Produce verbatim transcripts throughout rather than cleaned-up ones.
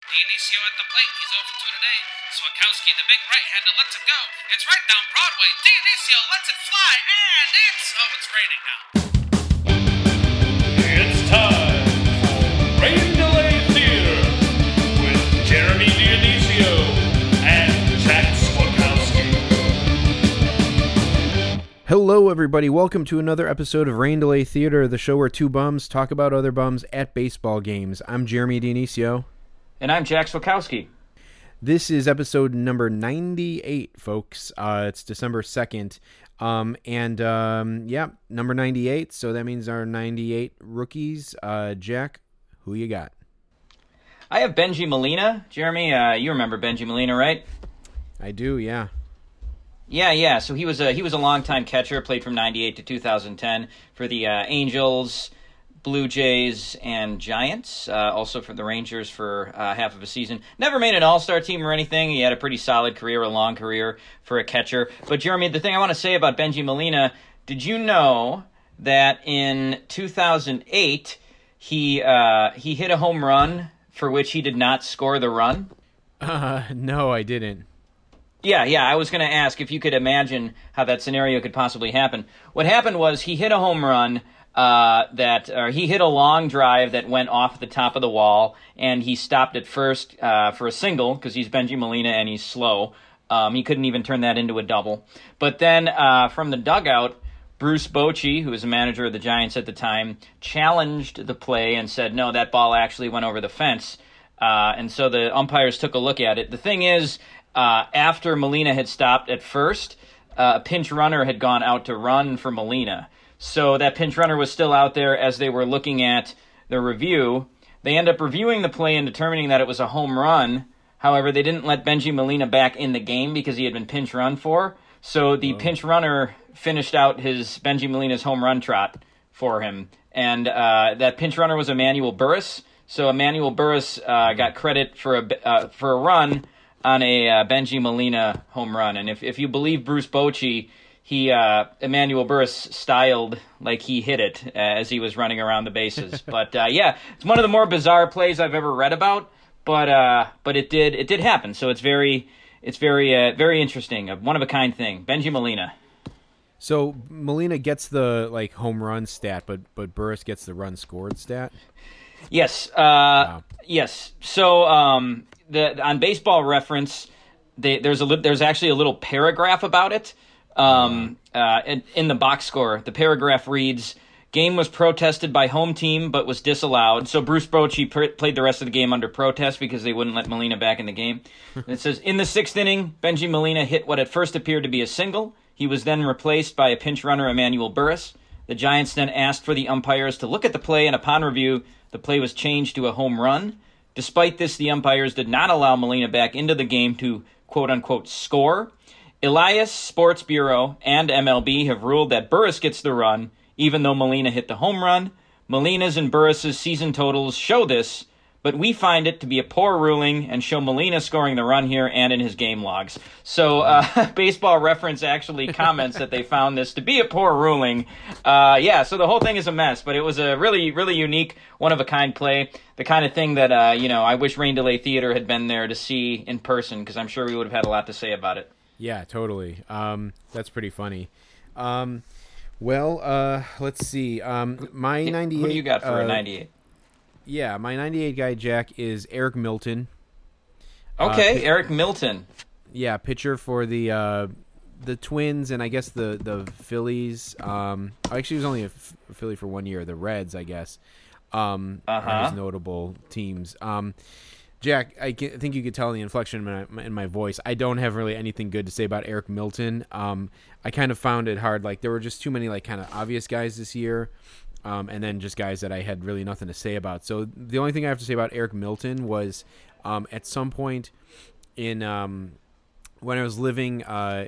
Dionisio at the plate, he's oh for two today. Sowakowski, the big right-hander, lets it go. It's right down Broadway. Dionisio lets it fly, and it's... Oh, it's raining now. It's time for Rain Delay Theater with Jeremy Dionisio and Jack Sowakowski. Hello, everybody. Welcome to another episode of Rain Delay Theater, the show where two bums talk about other bums at baseball games. I'm Jeremy Dionisio. And I'm Jack Sowakowski. This is episode number ninety-eight, folks. Uh, it's December second. Um, and, um, yeah, number ninety-eight. So that means our ninety-eight rookies. Uh, Jack, who you got? I have Benji Molina. Jeremy, uh, you remember Benji Molina, right? I do, yeah. Yeah, yeah. So he was a, he was a long-time catcher, played from ninety-eight to two thousand ten for the uh, Angels, Blue Jays, and Giants, uh, also for the Rangers for uh, half of a season. Never made an all-star team or anything. He had a pretty solid career, a long career for a catcher. But, Jeremy, the thing I want to say about Benji Molina, did you know that in two thousand eight he uh, he hit a home run for which he did not score the run? Uh, no, I didn't. Yeah, yeah, I was going to ask if you could imagine how that scenario could possibly happen. What happened was he hit a home run Uh, that or he hit a long drive that went off the top of the wall, and he stopped at first uh, for a single because he's Benji Molina and he's slow. Um, he couldn't even turn that into a double. But then uh, from the dugout, Bruce Bochy, who was the manager of the Giants at the time, challenged the play and said, no, that ball actually went over the fence. Uh, and so the umpires took a look at it. The thing is, uh, after Molina had stopped at first, uh, a pinch runner had gone out to run for Molina. So that pinch runner was still out there as they were looking at the review. They end up reviewing the play and determining that it was a home run. However, they didn't let Benji Molina back in the game because he had been pinch run for. So the oh. pinch runner finished out his Benji Molina's home run trot for him. And uh, that pinch runner was Emmanuel Burriss. So Emmanuel Burriss uh, got credit for a, uh, for a run on a uh, Benji Molina home run. And if, if you believe Bruce Bochy, He uh, Emmanuel Burriss styled like he hit it uh, as he was running around the bases. But uh, yeah, it's one of the more bizarre plays I've ever read about. But uh, but it did it did happen. So it's very it's very uh, very interesting, a one of a kind thing. Benji Molina. So Molina gets the like home run stat, but but Burriss gets the run scored stat. Yes, uh, wow. yes. So um, the on Baseball Reference, they, there's a li- there's actually a little paragraph about it. Um, uh, in, in the box score, the paragraph reads, game was protested by home team but was disallowed. So Bruce Bochy per- played the rest of the game under protest because they wouldn't let Molina back in the game. And it says, in the sixth inning, Benji Molina hit what at first appeared to be a single. He was then replaced by a pinch runner, Emmanuel Burriss. The Giants then asked for the umpires to look at the play, and upon review, the play was changed to a home run. Despite this, the umpires did not allow Molina back into the game to quote-unquote score. Elias, Sports Bureau, and M L B have ruled that Burriss gets the run, even though Molina hit the home run. Molina's and Burris' season totals show this, but we find it to be a poor ruling and show Molina scoring the run here and in his game logs. So uh, Baseball Reference actually comments that they found this to be a poor ruling. Uh, yeah, so the whole thing is a mess, but it was a really, really unique, one-of-a-kind play, the kind of thing that uh, you know, I wish Rain Delay Theater had been there to see in person, because I'm sure we would have had a lot to say about it. Yeah, totally. Um, that's pretty funny. Um, well, uh, let's see. Um, my ninety-eight. Who do you got for uh, a ninety-eight? Yeah, my ninety-eight guy, Jack, is Eric Milton. Okay, uh, pitch, Eric Milton. Yeah, pitcher for the uh, the Twins and I guess the the Phillies. Um, actually, he was only a Philly for one year. The Reds, I guess. Um, uh-huh. His notable teams. Um. Jack, I think you could tell the inflection in my, in my voice. I don't have really anything good to say about Eric Milton. Um, I kind of found it hard. Like there were just too many like kind of obvious guys this year, um, and then just guys that I had really nothing to say about. So the only thing I have to say about Eric Milton was um, at some point in um, when I was living uh,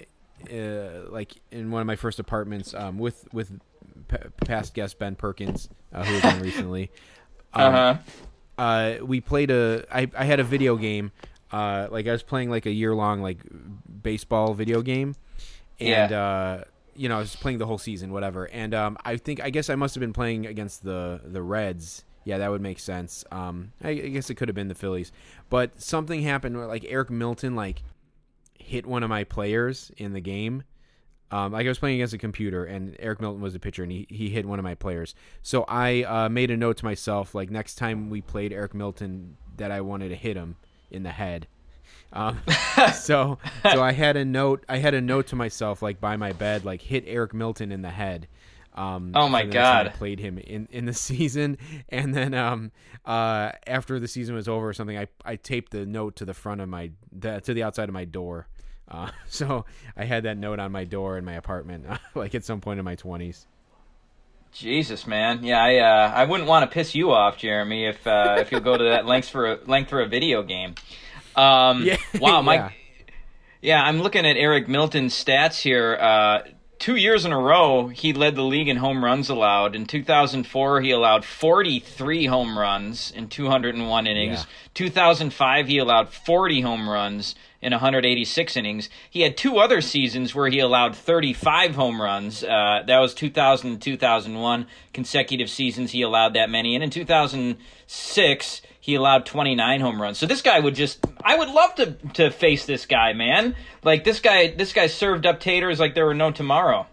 uh, like in one of my first apartments um, with with p- past guest Ben Perkins, uh, who was on recently. Um, uh huh. Uh, we played a. I, I had a video game. Uh, like I was playing like a year long like baseball video game, and yeah. uh, you know I was playing the whole season, whatever. And um, I think I guess I must have been playing against the the Reds yeah, that would make sense. Um, I, I guess it could have been the Phillies, but something happened where like Eric Milton like hit one of my players in the game. Um, like I was playing against a computer, and Eric Milton was the pitcher, and he, he hit one of my players. So I uh, made a note to myself, like next time we played Eric Milton, that I wanted to hit him in the head. Um, so so I had a note. I had a note to myself, like by my bed, like hit Eric Milton in the head. Um, oh my God! I played him in, in the season, and then um, uh, after the season was over or something, I, I taped the note to the front of my the, to the outside of my door. Uh, so I had that note on my door in my apartment, like at some point in my twenties. Jesus, man. Yeah. I, uh, I wouldn't want to piss you off, Jeremy, if, uh, if you'll go to that length for a length for a video game. Um, yeah. Wow. Mike. Yeah. yeah. I'm looking at Eric Milton's stats here. Uh, two years in a row, he led the league in home runs allowed. In two thousand four, he allowed forty-three home runs in two hundred one innings. Yeah. two thousand five, he allowed forty home runs in one hundred eighty-six innings. He had two other seasons where he allowed thirty-five home runs. Uh, that was two thousand and two thousand one, consecutive seasons he allowed that many. And in two thousand six, he allowed twenty-nine home runs. So this guy would just – I would love to to face this guy, man. Like this guy this guy served up taters like there were no tomorrow.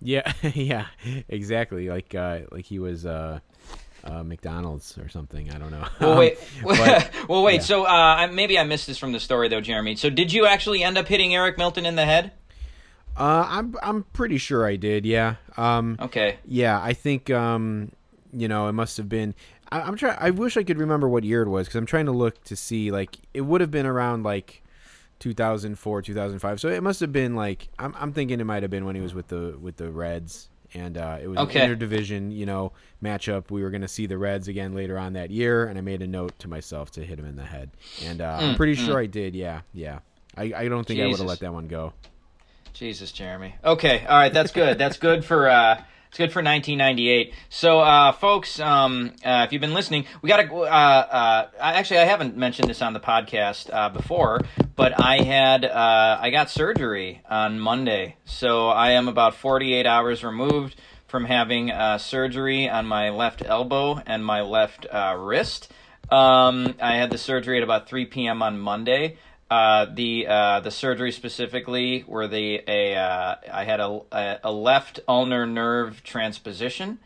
Yeah, yeah, exactly. Like uh, like he was uh... – Uh, McDonald's or something. I don't know. Well, wait. Um, but, well, wait. Yeah. So uh, maybe I missed this from the story, though, Jeremy. So did you actually end up hitting Eric Milton in the head? Uh, I'm I'm pretty sure I did. Yeah. Um, okay. Yeah, I think um, you know it must have been. I, I'm trying. I wish I could remember what year it was because I'm trying to look to see. Like it would have been around like two thousand four, two thousand five. So it must have been like I'm I'm thinking it might have been when he was with the with the Reds. And uh, it was okay. an interdivision, you know, matchup. We were going to see the Reds again later on that year, and I made a note to myself to hit him in the head. And uh, mm, I'm pretty mm. sure I did, yeah, yeah. I, I don't think Jesus. I would have let that one go. Jesus, Jeremy. Okay, all right, that's good. That's good for uh, it's good for nineteen ninety-eight. So, uh, folks, um, uh, if you've been listening, we got to uh, uh, – actually, I haven't mentioned this on the podcast uh, before, but I had uh, I got surgery on Monday, so I am about forty-eight hours removed from having uh, surgery on my left elbow and my left uh, wrist. Um, I had the surgery at about three p.m. on Monday. Uh, the uh, the surgery specifically were the a uh, I had a a left ulnar nerve transposition.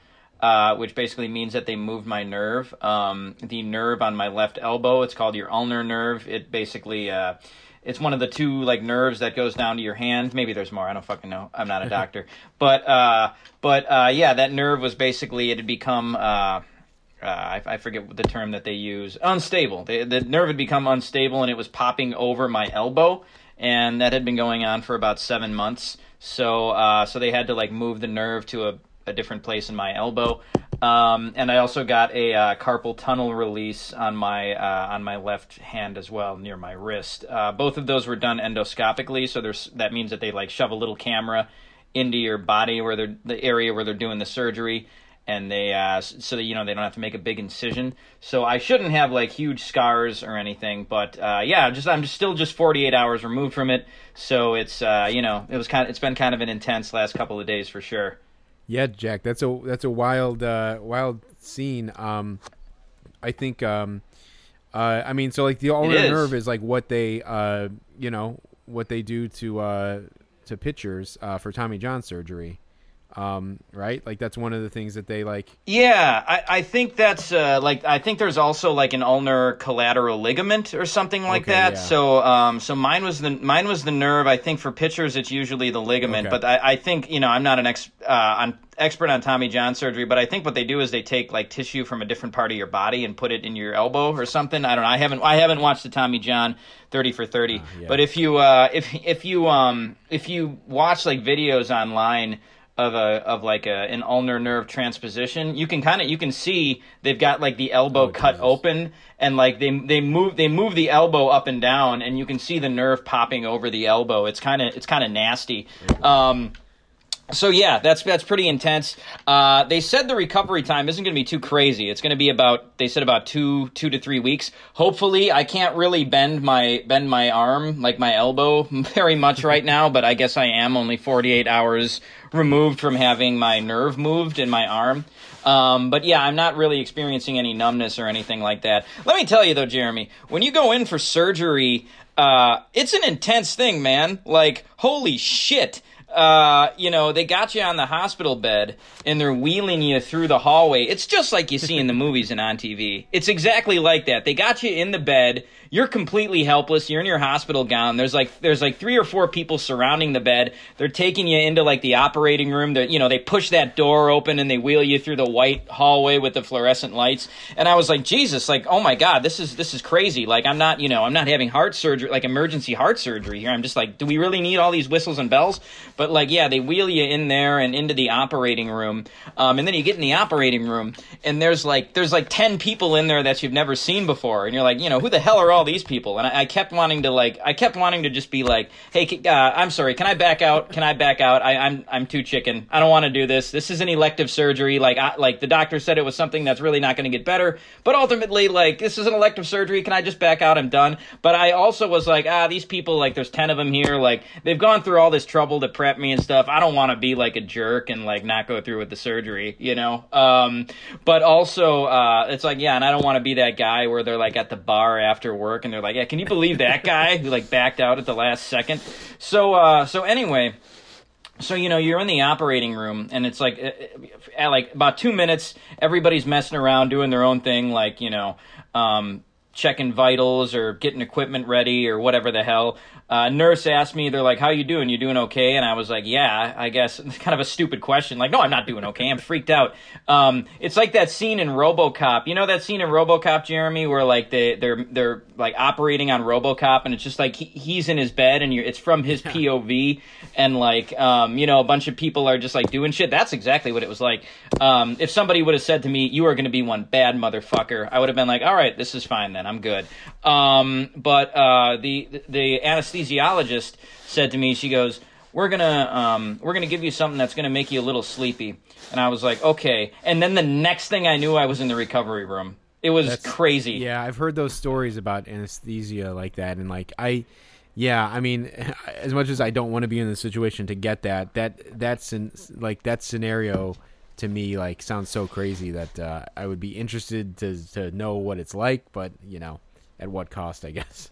Uh, which basically means that they moved my nerve, um, the nerve on my left elbow. It's called your ulnar nerve. It basically, uh, it's one of the two like nerves that goes down to your hand. Maybe there's more. I don't fucking know. I'm not a doctor. but uh, but uh, yeah, that nerve was basically it had become. Uh, uh, I, I forget the term that they use. Unstable. The, the nerve had become unstable, and it was popping over my elbow, and that had been going on for about seven months. So uh, so they had to like move the nerve to a. a different place in my elbow. Um, and I also got a uh, carpal tunnel release on my uh, on my left hand as well, near my wrist. Uh, both of those were done endoscopically, so there's that means that they like shove a little camera into your body where they're the area where they're doing the surgery, and they uh, so that you know they don't have to make a big incision. So I shouldn't have like huge scars or anything, but uh, yeah, just I'm just still just forty-eight hours removed from it. So it's uh, you know it was kind of, it's been kind of an intense last couple of days for sure. Yeah, Jack, that's a that's a wild uh, wild scene. Um, I think, um, uh, I mean, so like the ulnar nerve is like what they, uh, you know, what they do to uh, to pitchers uh, for Tommy John surgery, um, right? Like that's one of the things that they like. Yeah, I, I think that's uh, like I think there's also like an ulnar collateral ligament or something like okay, that. Yeah. So um, so mine was the mine was the nerve. I think for pitchers it's usually the ligament, okay. but I, I think you know I'm not an ex uh, on. expert on Tommy John surgery, but I think what they do is they take like tissue from a different part of your body and put it in your elbow or something. I don't know. I haven't I haven't watched the Tommy John thirty for thirty. Uh, yeah. But if you uh, if if you um if you watch like videos online of a of like a an ulnar nerve transposition, you can kind of you can see they've got like the elbow oh, cut Jesus. open and like they they move they move the elbow up and down and you can see the nerve popping over the elbow. It's kind of it's kind of nasty. Um So yeah, that's that's pretty intense. Uh, they said the recovery time isn't going to be too crazy. It's going to be about they said about two two to three weeks. Hopefully, I can't really bend my bend my arm like my elbow very much right now. But I guess I am only forty-eight hours removed from having my nerve moved in my arm. Um, but yeah, I'm not really experiencing any numbness or anything like that. Let me tell you though, Jeremy, when you go in for surgery, uh, it's an intense thing, man. Like, holy shit. Uh, you know, they got you on the hospital bed and they're wheeling you through the hallway. It's just like you see in the movies and on T V. It's exactly like that. They got you in the bed. You're completely helpless. You're in your hospital gown. There's like, there's like three or four people surrounding the bed. They're taking you into like the operating room. That, you know, they push that door open and they wheel you through the white hallway with the fluorescent lights. And I was like, Jesus, like, oh my God, this is, this is crazy. Like, I'm not, you know, I'm not having heart surgery, like emergency heart surgery here. I'm just like, do we really need all these whistles and bells? But, like, yeah, they wheel you in there and into the operating room. Um, and then you get in the operating room, and there's, like, there's like ten people in there that you've never seen before. And you're like, you know, who the hell are all these people? And I, I kept wanting to, like, I kept wanting to just be like, hey, uh, I'm sorry, can I back out? Can I back out? I, I'm I'm too chicken. I don't want to do this. This is an elective surgery. Like, I, like the doctor said it was something that's really not going to get better. But ultimately, like, this is an elective surgery. Can I just back out? I'm done. But I also was like, ah, these people, like, there's ten of them here. Like, they've gone through all this trouble to prep me and stuff. I don't want to be like a jerk and like not go through with the surgery, you know? Um, but also, uh, it's like, yeah, and I don't want to be that guy where they're like at the bar after work and they're like, yeah, can you believe that guy who like backed out at the last second? So, uh, so anyway, so, you know, you're in the operating room and it's like, at like about two minutes, everybody's messing around doing their own thing. Like, you know, um, checking vitals or getting equipment ready or whatever the hell. Uh, nurse asked me, they're like, how you doing? You doing okay? And I was like, yeah, I guess. It's kind of a stupid question. Like, no, I'm not doing okay. I'm freaked out. Um, it's like that scene in RoboCop. You know that scene in RoboCop, Jeremy, where like they, they're they're like operating on RoboCop and it's just like he, he's in his bed and you're, it's from his P O V and like, um, you know, a bunch of people are just like doing shit. That's exactly what it was like. Um, if somebody would have said to me, you are going to be one bad motherfucker, I would have been like, all right, this is fine then. I'm good. Um, but uh, the the anesthesia anesthesiologist said to me, she goes, we're gonna um we're gonna give you something that's gonna make you a little sleepy. And I was like, okay. And then the next thing I knew, I was in the recovery room. It was that's, crazy. Yeah, I've heard those stories about anesthesia like that, and like I yeah I mean, as much as I don't want to be in the situation to get that, that that's in, like that scenario to me like sounds so crazy that uh, I would be interested to to know what it's like, but you know, at what cost, I guess.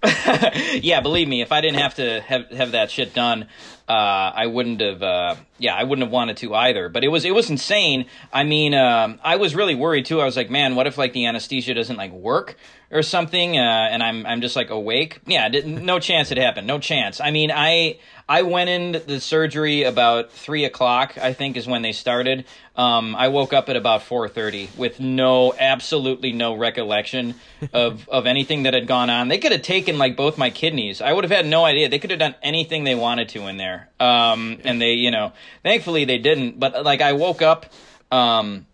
Yeah, believe me, if I didn't have to have, have that shit done, uh, I wouldn't have. Uh, yeah, I wouldn't have wanted to either. But it was it was insane. I mean, um, I was really worried too. I was like, man, what if like the anesthesia doesn't like work or something, uh, and I'm I'm just like awake? Yeah, no chance it happened. No chance. I mean, I I went into the surgery about three o'clock. I think is when they started. Um, I woke up at about four thirty with no, absolutely no recollection of, of anything that had gone on. They could have taken like both my kidneys. I would have had no idea. They could have done anything they wanted to in there. Um, and they, you know, thankfully they didn't. But like I woke up, um,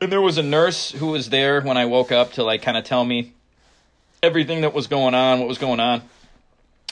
and there was a nurse who was there when I woke up to like kind of tell me everything that was going on, what was going on.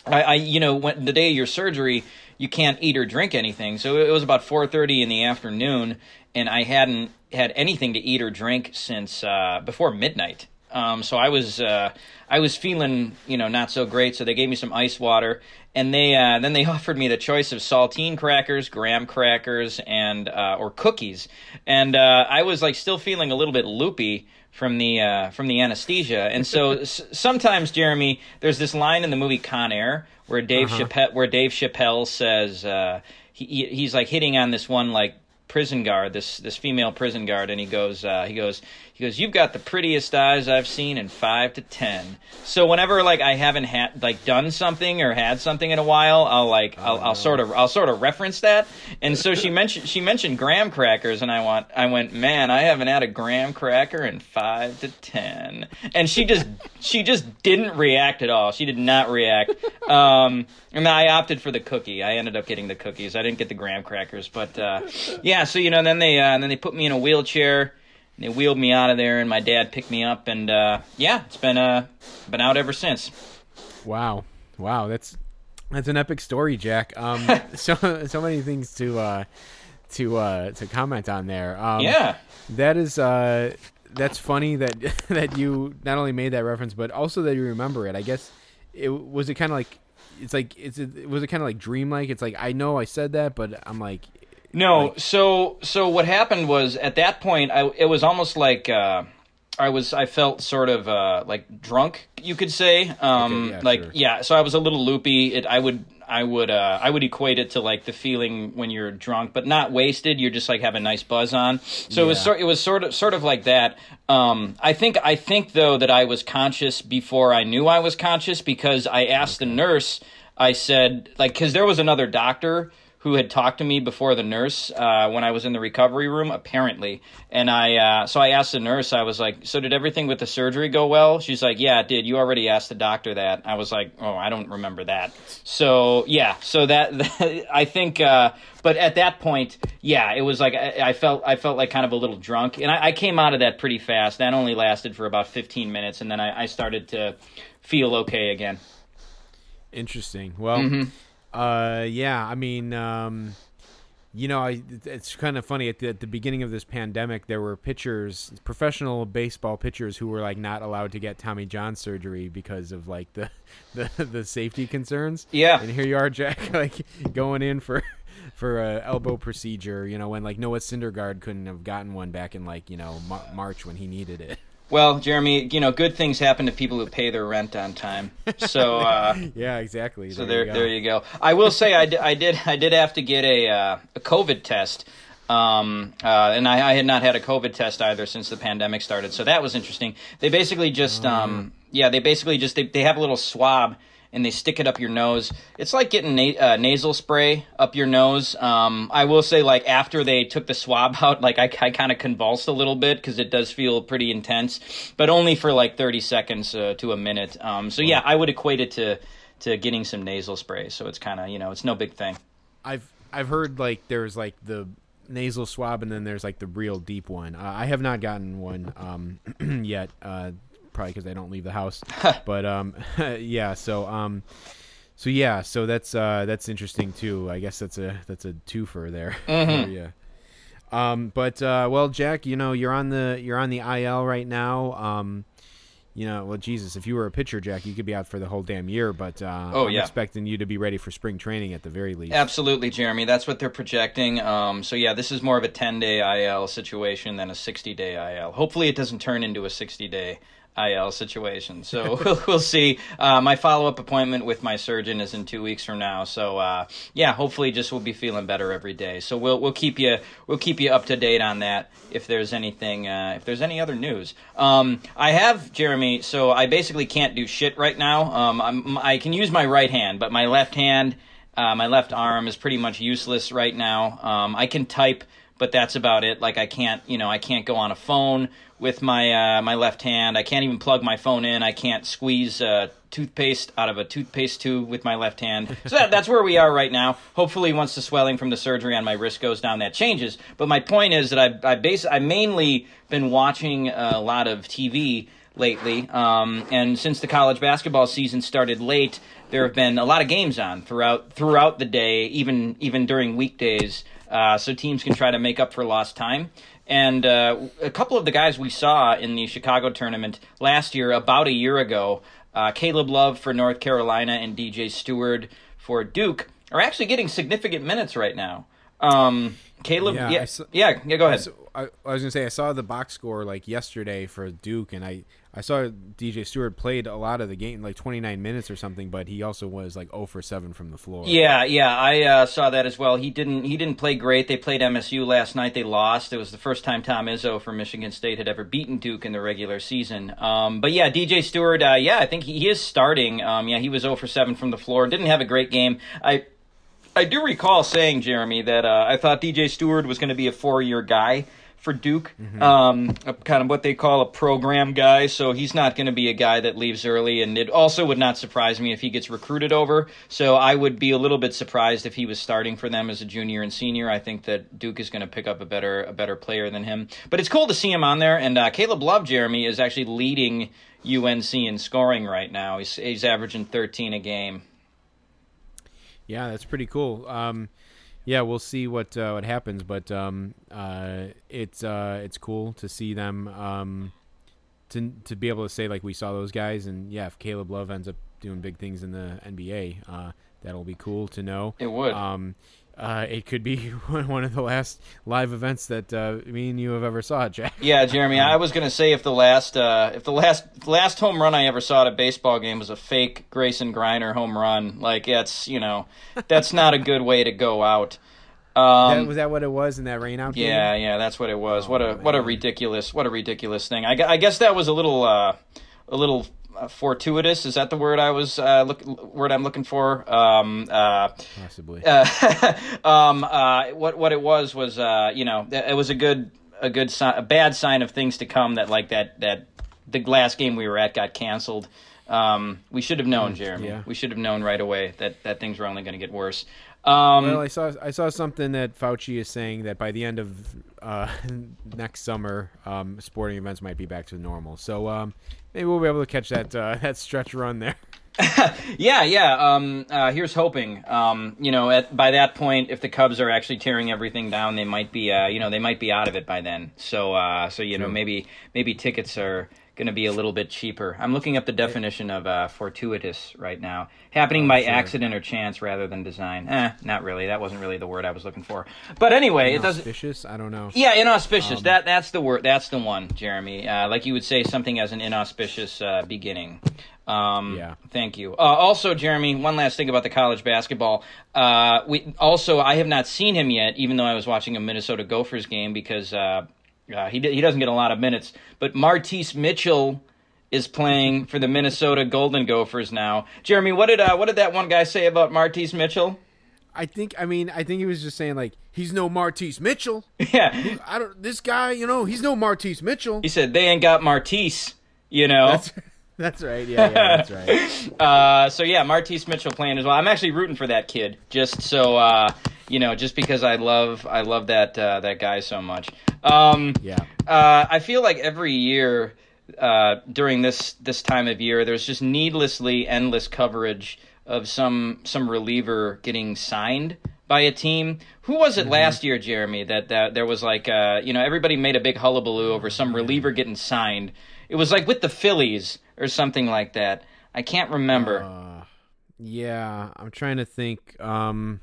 I, I you know, when the day of your surgery, you can't eat or drink anything. So it was about four thirty in the afternoon, and I hadn't had anything to eat or drink since uh, before midnight. Um, so I was uh, I was feeling, you know, not so great. So they gave me some ice water, and they uh, then they offered me the choice of saltine crackers, graham crackers, and uh, or cookies. And uh, I was like still feeling a little bit loopy from the uh, from the anesthesia. And so s- sometimes, Jeremy, there's this line in the movie Con Air where Dave uh-huh. Chappelle, where Dave Chappelle says uh, he he's like hitting on this one like prison guard, this this female prison guard, and he goes uh, he goes he goes you've got the prettiest eyes I've seen in five to ten. So whenever like I haven't had like done something or had something in a while, I'll like I'll, oh. I'll sort of I'll sort of reference that. And so she mentioned she mentioned graham crackers, and I want I went man, I haven't had a graham cracker in five to ten. And she just she just didn't react at all. She did not react. Um, and I opted for the cookie. I ended up getting the cookies. I didn't get the graham crackers, but uh, yeah. Yeah, so you know, then they uh, and then they put me in a wheelchair, and they wheeled me out of there, and my dad picked me up, and uh, yeah, it's been uh been out ever since. Wow, wow, that's that's an epic story, Jack. Um, so so many things to uh, to uh, to comment on there. Um, yeah, that is uh, that's funny that that you not only made that reference, but also that you remember it. I guess it was it kind of like it's like it's it was it kind of like dreamlike. It's like I know I said that, but I'm like. No, like, so so what happened was at that point, I it was almost like uh, I was I felt sort of uh, like drunk, you could say, um, okay, yeah, like sure. yeah. So I was a little loopy. It I would I would uh, I would equate it to like the feeling when you're drunk, but not wasted. You're just like have a nice buzz on. So yeah. it was sort it was sort of sort of like that. Um, I think I think though that I was conscious before I knew I was conscious, because I asked okay. the nurse. I said like because there was another doctor who had talked to me before the nurse uh, when I was in the recovery room, apparently. And I, uh, so I asked the nurse, I was like, so did everything with the surgery go well? She's like, yeah, it did. You already asked the doctor that. I was like, oh, I don't remember that. So, yeah, so that, that I think, uh, but at that point, yeah, it was like, I, I felt, I felt like kind of a little drunk. And I, I came out of that pretty fast. That only lasted for about fifteen minutes. And then I, I started to feel okay again. Interesting. Well, mm-hmm. Uh, yeah, I mean, um, you know, I, it's kind of funny at the, at the beginning of this pandemic, there were pitchers, professional baseball pitchers who were like not allowed to get Tommy John surgery because of like the, the, the safety concerns. Yeah. And here you are, Jack, like going in for, for a elbow procedure, you know, when like Noah Syndergaard couldn't have gotten one back in like, you know, Mar- March when he needed it. Well, Jeremy, you know, good things happen to people who pay their rent on time. So uh, yeah, exactly. So there, there you, there you go. I will say, I, d- I did, I did have to get a uh, a COVID test, um, uh, and I, I had not had a COVID test either since the pandemic started. So that was interesting. They basically just, oh. um, yeah, they basically just they, they have a little swab and they stick it up your nose. It's like getting na- uh, nasal spray up your nose. Um, I will say, like, after they took the swab out, like, I, I kind of convulsed a little bit because it does feel pretty intense, but only for, like, thirty seconds uh, to a minute. Um, so, yeah, I would equate it to, to getting some nasal spray. So it's kind of, you know, it's no big thing. I've I've heard, like, there's, like, the nasal swab and then there's, like, the real deep one. Uh, I have not gotten one um, yet, uh probably because I don't leave the house, but um yeah so um so yeah so that's uh that's interesting too. I guess that's a that's a twofer there. Mm-hmm. yeah um but uh well, Jack, you know, you're on the you're on the I L right now. Um you know, well, Jesus, if you were a pitcher, Jack, you could be out for the whole damn year, but uh oh, I'm yeah. expecting you to be ready for spring training at the very least. Absolutely, Jeremy, that's what they're projecting. Um so yeah, this is more of a ten-day I L situation than a sixty-day I L. Hopefully it doesn't turn into a sixty-day I L situation. So we'll, we'll see. Uh, my follow-up appointment with my surgeon is in two weeks from now. So uh, yeah, hopefully just we'll be feeling better every day. So we'll we'll keep you we'll keep you up to date on that if there's anything uh, if there's any other news. Um, I have, Jeremy, so I basically can't do shit right now. Um, I'm, I can use my right hand, but my left hand, uh, my left arm is pretty much useless right now. Um, I can type, but that's about it. Like I can't, you know, I can't go on a phone with my uh, my left hand. I can't even plug my phone in. I can't squeeze uh, toothpaste out of a toothpaste tube with my left hand. So that, that's where we are right now. Hopefully, once the swelling from the surgery on my wrist goes down, that changes. But my point is that I I base I mainly been watching a lot of T V lately, um, and since the college basketball season started late, there have been a lot of games on throughout throughout the day, even even during weekdays. Uh, so teams can try to make up for lost time. And uh, a couple of the guys we saw in the Chicago tournament last year, about a year ago, uh, Caleb Love for North Carolina and D J Stewart for Duke, are actually getting significant minutes right now. Um, Caleb, yeah, yeah, saw, yeah, yeah, go ahead. I, saw, I, I was gonna say I saw the box score like yesterday for Duke, and I, I saw D J Stewart played a lot of the game, like twenty-nine minutes or something, but he also was like zero for seven from the floor. Yeah, yeah, I uh, saw that as well. He didn't he didn't play great. They played M S U last night. They lost. It was the first time Tom Izzo for Michigan State had ever beaten Duke in the regular season. Um, but yeah, D J Stewart, uh, yeah, I think he, he is starting. Um, yeah, he was zero for seven from the floor. Didn't have a great game. I. I do recall saying, Jeremy, that uh, I thought D J Stewart was going to be a four-year guy for Duke, mm-hmm. um, a, kind of what they call a program guy, so he's not going to be a guy that leaves early, and it also would not surprise me if he gets recruited over, so I would be a little bit surprised if he was starting for them as a junior and senior. I think that Duke is going to pick up a better a better player than him, but it's cool to see him on there, and uh, Caleb Love, Jeremy, is actually leading U N C in scoring right now. He's, he's averaging thirteen a game. Yeah, that's pretty cool. Um, yeah, we'll see what uh, what happens, but um, uh, it's uh, it's cool to see them um, to to be able to say like we saw those guys, and yeah, if Caleb Love ends up doing big things in the N B A, uh, that'll be cool to know. It would. Um, Uh, it could be one of the last live events that uh, me and you have ever saw, Jack. Yeah, Jeremy, I was going to say if the last uh, if the last if the last home run I ever saw at a baseball game was a fake Grayson Griner home run, like that's you know that's not a good way to go out. Um, that, was that what it was in that rainout game? Yeah, yeah, that's what it was. Oh, what a man. what a ridiculous what a ridiculous thing. I, I guess that was a little uh, a little fortuitous. Is that the word I was uh, look word I'm looking for? Um, uh, Possibly. Uh, um, uh, what what it was was uh, you know it was a good a good sign, a bad sign of things to come that like that that the last game we were at got canceled. Um, we should have known, Jeremy. Yeah. We should have known right away that, that things were only going to get worse. Um, well, I saw I saw something that Fauci is saying that by the end of uh, next summer, um, sporting events might be back to normal. So um, maybe we'll be able to catch that uh, that stretch run there. yeah, yeah. Um, uh, here's hoping. Um, you know, at, by that point, if the Cubs are actually tearing everything down, they might be uh, you know they might be out of it by then. So uh, so you True. know maybe maybe tickets are going to be a little bit cheaper. I'm looking up the definition of uh, fortuitous right now. Happening oh, by sure. accident or chance rather than design. Eh, not really. That wasn't really the word I was looking for. But anyway, it doesn't. Inauspicious? I don't know. Yeah, inauspicious. Um, that that's the word. That's the one, Jeremy. Uh, like you would say, something as an inauspicious uh, beginning. Um, yeah. Thank you. Uh, also, Jeremy, one last thing about the college basketball. Uh, we also I have not seen him yet, even though I was watching a Minnesota Gophers game because. Uh, Uh, he he doesn't get a lot of minutes, but Martise Mitchell is playing for the Minnesota Golden Gophers now. Jeremy, what did uh, what did that one guy say about Martise Mitchell? I think I mean I think he was just saying like he's no Martise Mitchell. Yeah, I don't. This guy, you know, he's no Martise Mitchell. He said they ain't got Martise. You know. That's- That's right, yeah, yeah that's right. uh, so, yeah, Martise Mitchell playing as well. I'm actually rooting for that kid just so, uh, you know, just because I love I love that uh, that guy so much. Um, yeah. Uh, I feel like every year uh, during this, this time of year, there's just needlessly endless coverage of some some reliever getting signed by a team. Who was it mm-hmm. last year, Jeremy, that, that there was like, uh, you know, everybody made a big hullabaloo over some reliever getting signed. It was like with the Phillies or something like that. I can't remember. Uh, yeah, I'm trying to think. Um,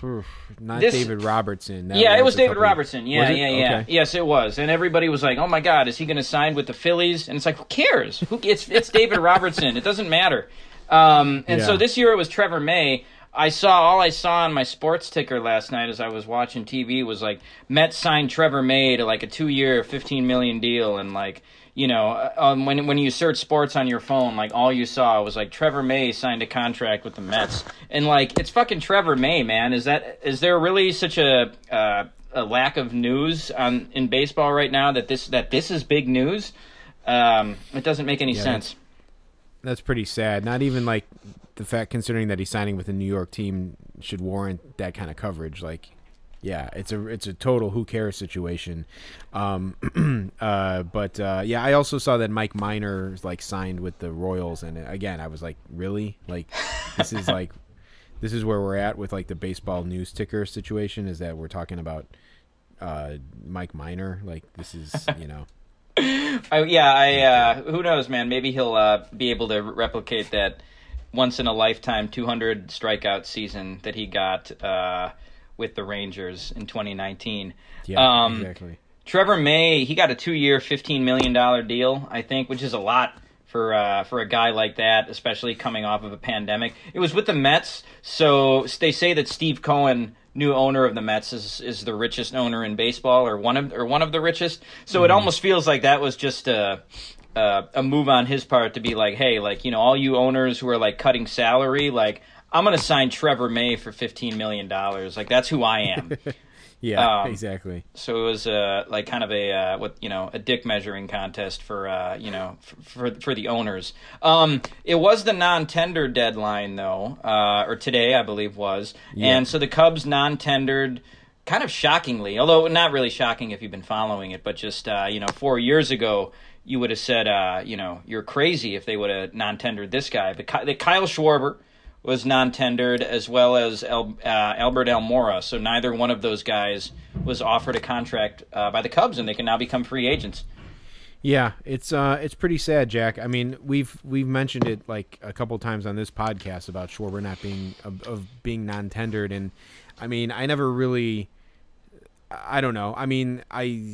whew, not this, David Robertson. That yeah, was it was David couple, Robertson. Yeah, yeah, yeah. Okay. Yes, it was. And everybody was like, oh, my God, is he going to sign with the Phillies? And it's like, who cares? Who? It's, it's David Robertson. It doesn't matter. Um, and yeah. so this year it was Trevor May. I saw all I saw on my sports ticker last night as I was watching T V was like Mets signed Trevor May to like a two-year, fifteen million dollar deal, and like you know um, when when you search sports on your phone, like all you saw was like Trevor May signed a contract with the Mets, and like it's fucking Trevor May, man. Is that is there really such a uh, a lack of news on in baseball right now that this that this is big news? Um, it doesn't make any yeah, sense. That's, that's pretty sad. Not even like. The fact, considering that he's signing with a New York team, should warrant that kind of coverage. Like, yeah, it's a it's a total who cares situation. Um, uh, but uh, yeah, I also saw that Mike Minor like signed with the Royals, and again, I was like, really? Like, this is like, this is where we're at with like the baseball news ticker situation. Is that we're talking about uh, Mike Minor? Like, this is you know. I, yeah, I uh, who knows, man? Maybe he'll uh, be able to replicate that. Once in a lifetime, two hundred strikeout season that he got uh, with the Rangers in twenty nineteen. Yeah, um, exactly. Trevor May, he got a two-year, fifteen million dollar deal, I think, which is a lot for uh, for a guy like that, especially coming off of a pandemic. It was with the Mets, so they say that Steve Cohen, new owner of the Mets, is is the richest owner in baseball, or one of or one of the richest. So mm. it almost feels like that was just a. Uh, a move on his part to be like, hey, like, you know, all you owners who are like cutting salary, like I'm going to sign Trevor May for fifteen million dollars. Like that's who I am. yeah, um, exactly. So it was uh, like kind of a, uh, what, you know, a dick measuring contest for, uh, you know, for, for, for the owners. Um, it was the non-tender deadline though, uh, or today I believe was. Yeah. And so the Cubs non-tendered kind of shockingly, although not really shocking if you've been following it, but just, uh, you know, four years ago, you would have said, uh, you know, you're crazy if they would have non-tendered this guy. But Kyle Schwarber was non-tendered as well as El, uh, Albert Almora. So neither one of those guys was offered a contract uh, by the Cubs, and they can now become free agents. Yeah, it's uh, it's pretty sad, Jack. I mean, we've we've mentioned it like a couple times on this podcast about Schwarber not being of, of being non-tendered, and I mean, I never really, I don't know. I mean, I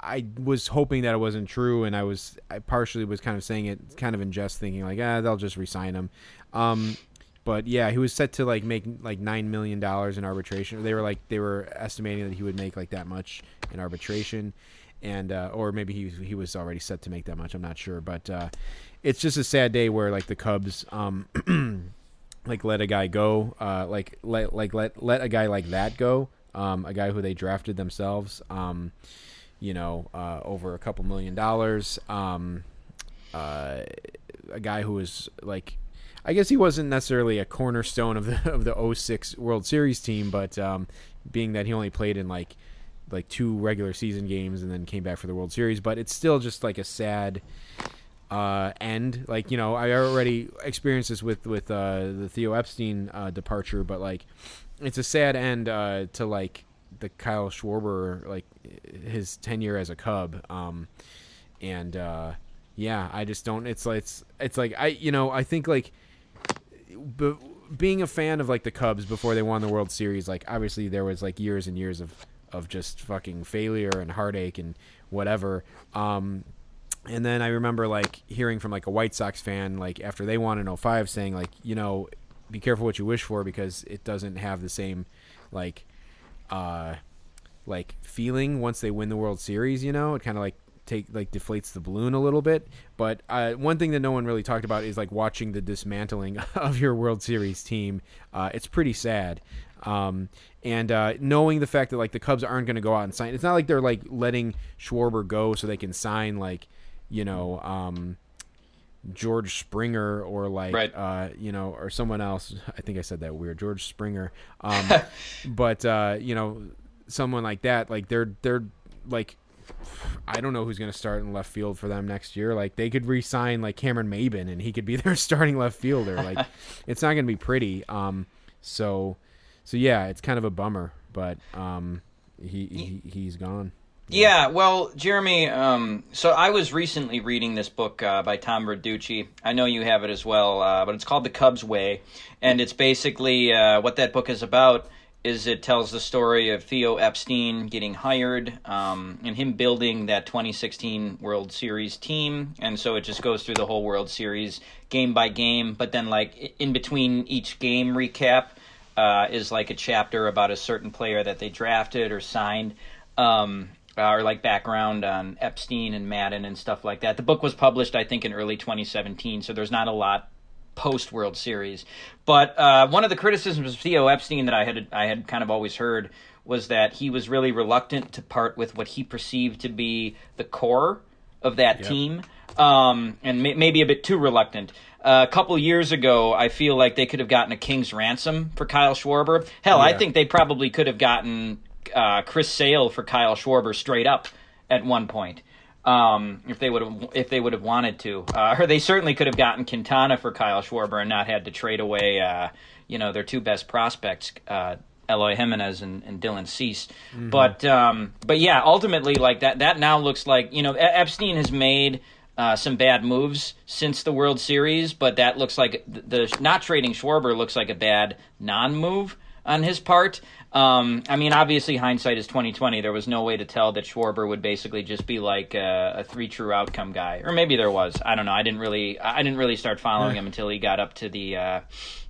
I was hoping that it wasn't true, and I was I partially was kind of saying it, kind of in jest, thinking like, ah, they'll just re-sign him. Um, but yeah, he was set to like make like nine million dollars in arbitration. They were like they were estimating that he would make like that much in arbitration. And uh, or maybe he he was already set to make that much. I'm not sure, but uh, it's just a sad day where like the Cubs um, like let a guy go, uh, like let like let let a guy like that go, um, a guy who they drafted themselves, um, you know, uh, over a couple million dollars, um, uh, a guy who was like, I guess he wasn't necessarily a cornerstone of the of the oh six World Series team, but um, being that he only played in like. like two regular season games and then came back for the World Series, but it's still just like a sad uh, end. Like, you know, I already experienced this with, with uh, the Theo Epstein uh, departure, but like it's a sad end uh, to like the Kyle Schwarber, like his tenure as a Cub. Um, and uh, yeah, I just don't, it's like, it's, it's like, I, you know, I think like, b- being a fan of like the Cubs before they won the World Series, like obviously there was like years and years of, of just fucking failure and heartache and whatever. Um, and then I remember like hearing from like a White Sox fan, like after they won in oh five, saying like, you know, be careful what you wish for because it doesn't have the same like, uh, like feeling once they win the World Series, you know, it kind of like take like deflates the balloon a little bit. But uh, one thing that no one really talked about is like watching the dismantling of your World Series team. Uh, it's pretty sad. Um, and, uh, knowing the fact that like the Cubs aren't going to go out and sign, it's not like they're like letting Schwarber go so they can sign like, you know, um, George Springer or like, right. uh, you know, or someone else. I think I said that weird George Springer. Um, but, uh, you know, someone like that, like they're, they're like, I don't know who's going to start in left field for them next year. Like they could re-sign like Cameron Maybin and he could be their starting left fielder. Like it's not going to be pretty. Um, so. So, yeah, it's kind of a bummer, but um, he, he, he's gone. Yeah, yeah well, Jeremy, um, so I was recently reading this book uh, by Tom Verducci. I know you have it as well, uh, but it's called The Cubs Way, and it's basically uh, what that book is about is it tells the story of Theo Epstein getting hired um, and him building that twenty sixteen World Series team. And so it just goes through the whole World Series game by game, but then like in between each game recap, Uh, is like a chapter about a certain player that they drafted or signed, um, or like background on Epstein and Madden and stuff like that. The book was published, I think, in early twenty seventeen, so there's not a lot post-World Series. But uh, one of the criticisms of Theo Epstein that I had I had kind of always heard was that he was really reluctant to part with what he perceived to be the core of that yep. team, um, and may- maybe a bit too reluctant. Uh, a couple years ago, I feel like they could have gotten a king's ransom for Kyle Schwarber. Hell, yeah. I think they probably could have gotten uh, Chris Sale for Kyle Schwarber straight up at one point, um, if they would have if they would have wanted to. Uh, or they certainly could have gotten Quintana for Kyle Schwarber and not had to trade away, uh, you know, their two best prospects, uh, Eloy Jimenez and, and Dylan Cease. Mm-hmm. But um, but yeah, ultimately, like that that now looks like you know Epstein has made. Uh, some bad moves since the World Series, but that looks like the, the not trading Schwarber looks like a bad non-move on his part. Um, I mean, obviously hindsight is twenty twenty. There was no way to tell that Schwarber would basically just be like a, a three true outcome guy, or maybe there was. I don't know. I didn't really, I didn't really start following him until he got up to the, uh,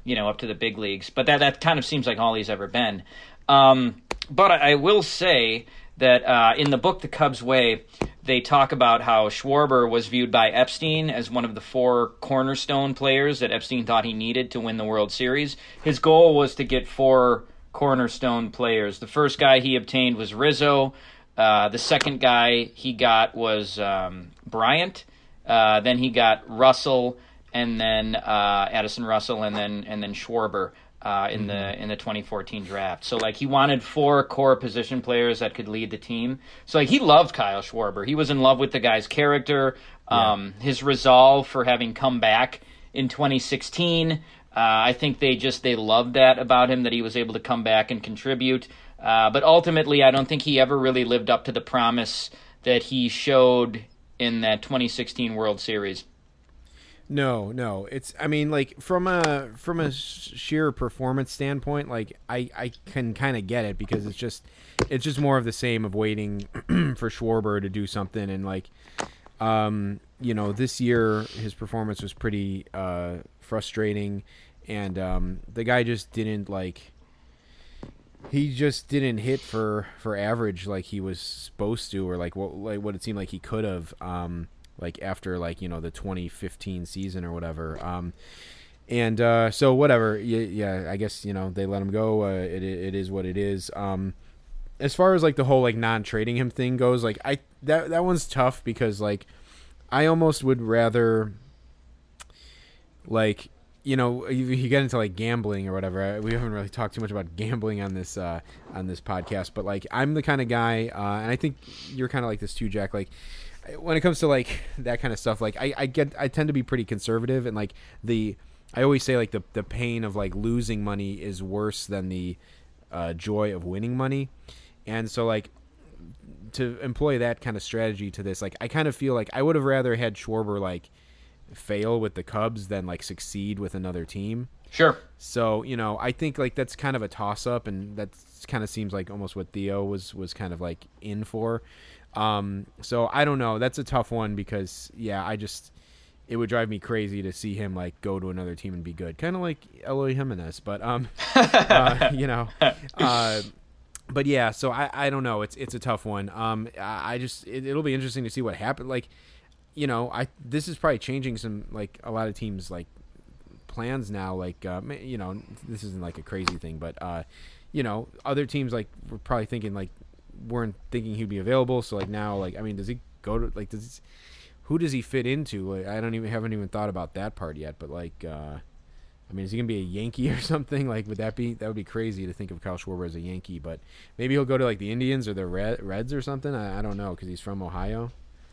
you know, up to the big leagues. But that that kind of seems like all he's ever been. Um, but I, I will say that uh, in the book The Cubs Way, they talk about how Schwarber was viewed by Epstein as one of the four cornerstone players that Epstein thought he needed to win the World Series. His goal was to get four cornerstone players. The first guy he obtained was Rizzo. Uh, the second guy he got was um, Bryant. Uh, then he got Russell, and then uh, Addison Russell, and then and then Schwarber. Uh, in the in the twenty fourteen draft. So, like, he wanted four core position players that could lead the team. So, like, he loved Kyle Schwarber. He was in love with the guy's character, um, yeah. his resolve for having come back in twenty sixteen. Uh, I think they just they loved that about him, that he was able to come back and contribute. Uh, but ultimately, I don't think he ever really lived up to the promise that he showed in that twenty sixteen World Series. No, no. It's, I mean, like, from a from a sheer performance standpoint, like, I, I can kind of get it, because it's just it's just more of the same of waiting for Schwarber to do something. And, like, um, you know, this year his performance was pretty uh, frustrating. And um, the guy just didn't, like, he just didn't hit for, for average like he was supposed to, or, like, what, like, what it seemed like he could have. Um, like after like, you know, the twenty fifteen season or whatever. Um, and uh, so whatever. Yeah, yeah, I guess, you know, they let him go. Uh, it It is what it is. Um, as far as like the whole like non-trading him thing goes, like I that, that one's tough, because like I almost would rather like, you know, you, you get into like gambling or whatever. We haven't really talked too much about gambling on this uh, on this podcast, but like I'm the kind of guy, uh, and I think you're kind of like this too, Jack, like, when it comes to like that kind of stuff, like I, I get, I tend to be pretty conservative, and like the, I always say like the, the pain of like losing money is worse than the uh, joy of winning money. And so like to employ that kind of strategy to this, like, I kind of feel like I would have rather had Schwarber like fail with the Cubs than like succeed with another team. Sure. So, you know, I think like that's kind of a toss up, and that's kind of seems like almost what Theo was, was kind of like in for. Um, so I don't know. That's a tough one, because yeah, I just, it would drive me crazy to see him like go to another team and be good. Kind of like Eloy Jimenez, but, um, uh, you know, uh, but yeah, so I, I don't know. It's, it's a tough one. Um, I just, it, it'll be interesting to see what happened. Like, you know, I, this is probably changing some, like a lot of teams like plans now, like, uh, you know, this isn't like a crazy thing, but, uh, you know, other teams like were probably thinking like, weren't thinking he'd be available, so like now, like I mean, does he go to like does who does he fit into? Like, I don't even haven't even thought about that part yet, but like uh I mean, is he gonna be a Yankee or something? Like, would that be that would be crazy to think of Kyle Schwarber as a Yankee? But maybe he'll go to like the Indians or the Red, Reds or something. I, I don't know, because he's from Ohio,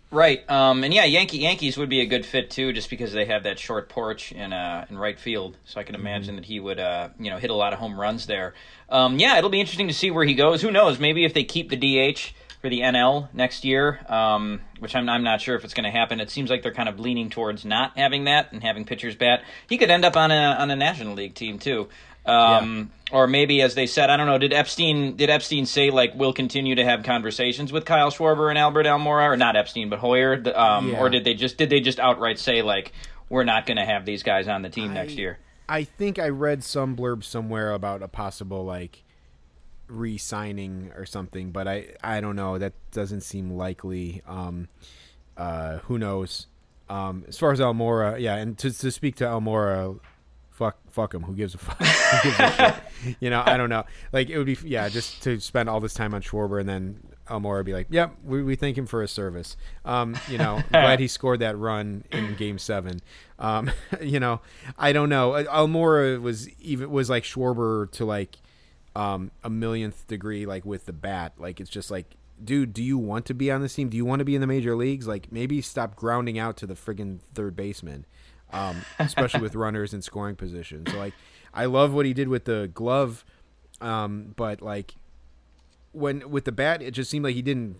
right? Um and yeah, Yankee Yankees would be a good fit too, just because they have that short porch in uh in right field, so I can imagine mm-hmm. that he would uh you know hit a lot of home runs there. Um yeah, it'll be interesting to see where he goes. Who knows, maybe if they keep the D H for the N L next year, um which I'm, I'm not sure if it's going to happen. It seems like they're kind of leaning towards not having that and having pitchers bat. He could end up on a on a National League team too. Um, yeah. Or maybe, as they said, I don't know, did Epstein did Epstein say, like, we'll continue to have conversations with Kyle Schwarber and Albert Almora? Or not Epstein, but Hoyer? Um, yeah. Or did they just did they just outright say, like, we're not going to have these guys on the team I, next year? I think I read some blurb somewhere about a possible, like, re-signing or something, but I, I don't know. That doesn't seem likely. Um, uh, who knows? Um, as far as Almora, yeah, and to, to speak to Almora, Fuck, fuck him. Who gives a fuck? Who gives a shit? You know, I don't know. Like, it would be, yeah, just to spend all this time on Schwarber and then Almora would be like, yep, we, we thank him for his service. Um, you know, glad he scored that run in game seven. Um, you know, I don't know. Almora was even, was like Schwarber to like um, a millionth degree, like with the bat. Like, it's just like, dude, do you want to be on this team? Do you want to be in the major leagues? Like, maybe stop grounding out to the friggin' third baseman. Um, especially with runners in scoring position. So, like, I love what he did with the glove, um, but like when with the bat, it just seemed like he didn't.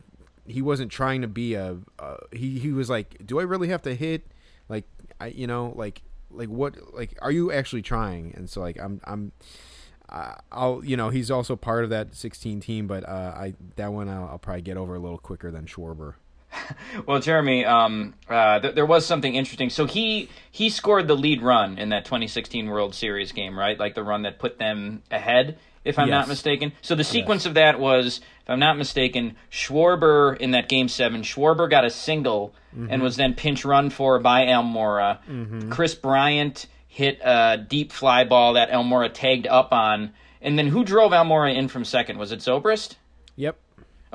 He wasn't trying to be a. Uh, he he was like, do I really have to hit? Like, I you know like like what like are you actually trying? And so like I'm I'm uh, I'll you know he's also part of that sixteen team, but uh, I that one I'll, I'll probably get over a little quicker than Schwarber. Well, Jeremy, um, uh, th- there was something interesting. So he he scored the lead run in that twenty sixteen World Series game, right? Like the run that put them ahead, if I'm yes. not mistaken. So the sequence yes. of that was, if I'm not mistaken, Schwarber in that game seven, Schwarber got a single mm-hmm. and was then pinch run for by Almora. Mm-hmm. Kris Bryant hit a deep fly ball that Almora tagged up on. And then who drove Almora in from second? Was it Zobrist? Yep.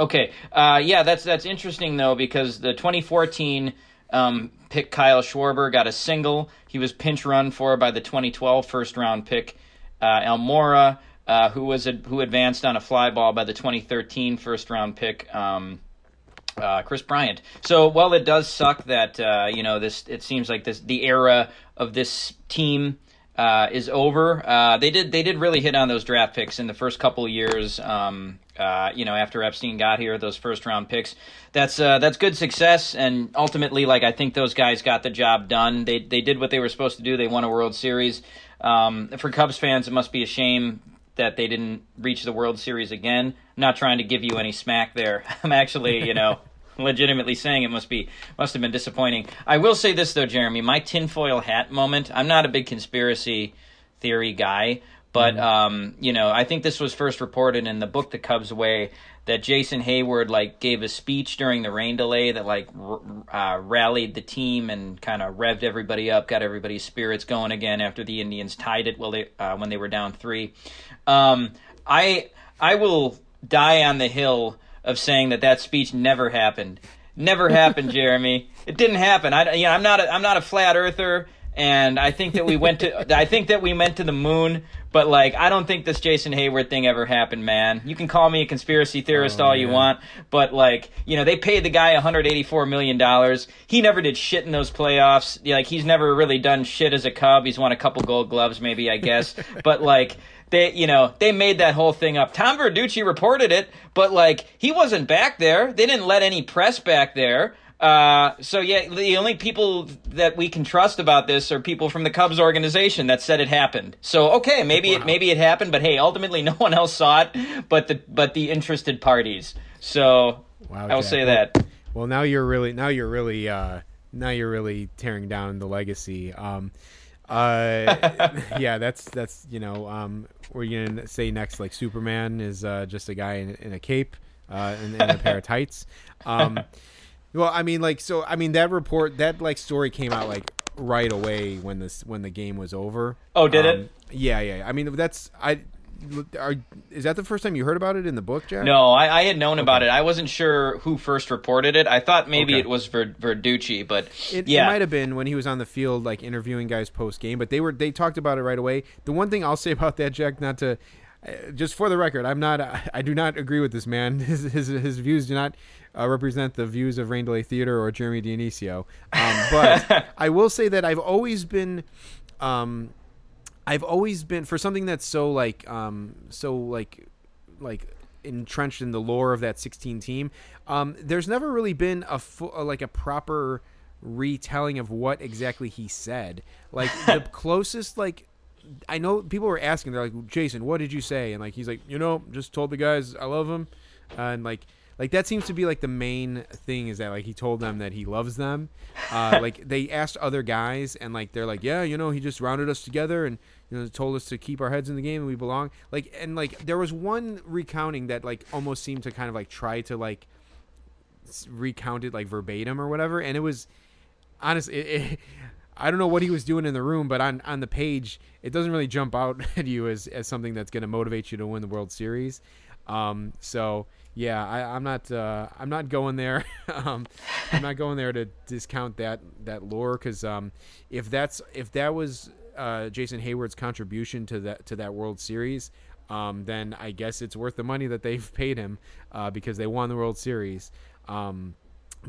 Okay, uh, yeah, that's that's interesting, though, because the twenty fourteen um, pick Kyle Schwarber got a single. He was pinch run for by the twenty twelve first-round pick uh, Almora, uh, who was a, who advanced on a fly ball by the twenty thirteen first-round pick um, uh, Kris Bryant. So while it does suck that, uh, you know, this it seems like this the era of this team uh, is over. Uh, they did they did really hit on those draft picks in the first couple of years. Um, uh, you know, after Epstein got here, those first round picks. That's uh, that's good success, and ultimately, like I think those guys got the job done. They they did what they were supposed to do. They won a World Series. Um, for Cubs fans, it must be a shame that they didn't reach the World Series again. I'm not trying to give you any smack there. I'm actually, you know, legitimately saying it must be must have been disappointing. I will say this, though, Jeremy, my tinfoil hat moment, I'm not a big conspiracy theory guy, but, mm-hmm. um, you know, I think this was first reported in the book The Cubs Way that Jason Hayward, like, gave a speech during the rain delay that, like, r- uh, rallied the team and kind of revved everybody up, got everybody's spirits going again after the Indians tied it while they, uh, when they were down three. Um, I I will die on the hill of saying that that speech never happened. Never happened, Jeremy. It didn't happen. I, you know, I'm not a, I'm not a flat earther, and I think that we went to I think that we went to the moon, but like I don't think this Jason Hayward thing ever happened, man. You can call me a conspiracy theorist oh, all man. you want, but like, you know, they paid the guy one hundred eighty-four million dollars. He never did shit in those playoffs. Like, he's never really done shit as a Cub. He's won a couple Gold Gloves maybe, I guess, but like They, you know, they made that whole thing up. Tom Verducci reported it, but, like, he wasn't back there. They didn't let any press back there. Uh, so, yeah, the only people that we can trust about this are people from the Cubs organization that said it happened. So, okay, maybe wow. it maybe it happened, but, hey, ultimately no one else saw it but the but the interested parties. So, wow, I will Jack. say that. Well, now you're really now you're really uh, now you're really tearing down the legacy. Um uh yeah that's that's you know um we're gonna say next, like, Superman is uh just a guy in, in a cape uh and, and a pair of tights. Um well i mean like so i mean that report that like story came out like right away when this when the game was over. oh did um, it yeah yeah i mean that's i Are, is that the first time you heard about it in the book, Jack? No, I, I had known okay. about it. I wasn't sure who first reported it. I thought maybe okay. it was Ver, Verducci, but it, yeah. it might have been when he was on the field, like, interviewing guys post game. But they were they talked about it right away. The one thing I'll say about that, Jack, not to uh, just for the record, I'm not. I, I do not agree with this man. His his, his views do not uh, represent the views of Rain Delay Theater or Jeremy Dionisio. Um, but I will say that I've always been. Um, I've always been for something that's so like um, so like like entrenched in the lore of that sixteen team. Um, there's never really been a fu- like a proper retelling of what exactly he said. Like the closest, like, I know people were asking, they're like, Jason, what did you say? And like he's like, you know, just told the guys I love them, uh, and like. Like, that seems to be, like, the main thing is that, like, he told them that he loves them. Uh, like, they asked other guys, and, like, they're like, yeah, you know, he just rounded us together and, you know, told us to keep our heads in the game and we belong. Like, and, like, there was one recounting that, like, almost seemed to kind of, like, try to, like, recount it, like, verbatim or whatever. And it was, honestly, it, it, I don't know what he was doing in the room, but on, on the page, it doesn't really jump out at you as, as something that's going to motivate you to win the World Series. Um, so... Yeah, I, I'm not. Uh, I'm not going there. um, I'm not going there to discount that that lore because um, if that's if that was uh, Jason Hayward's contribution to that to that World Series, um, then I guess it's worth the money that they've paid him uh, because they won the World Series. Um,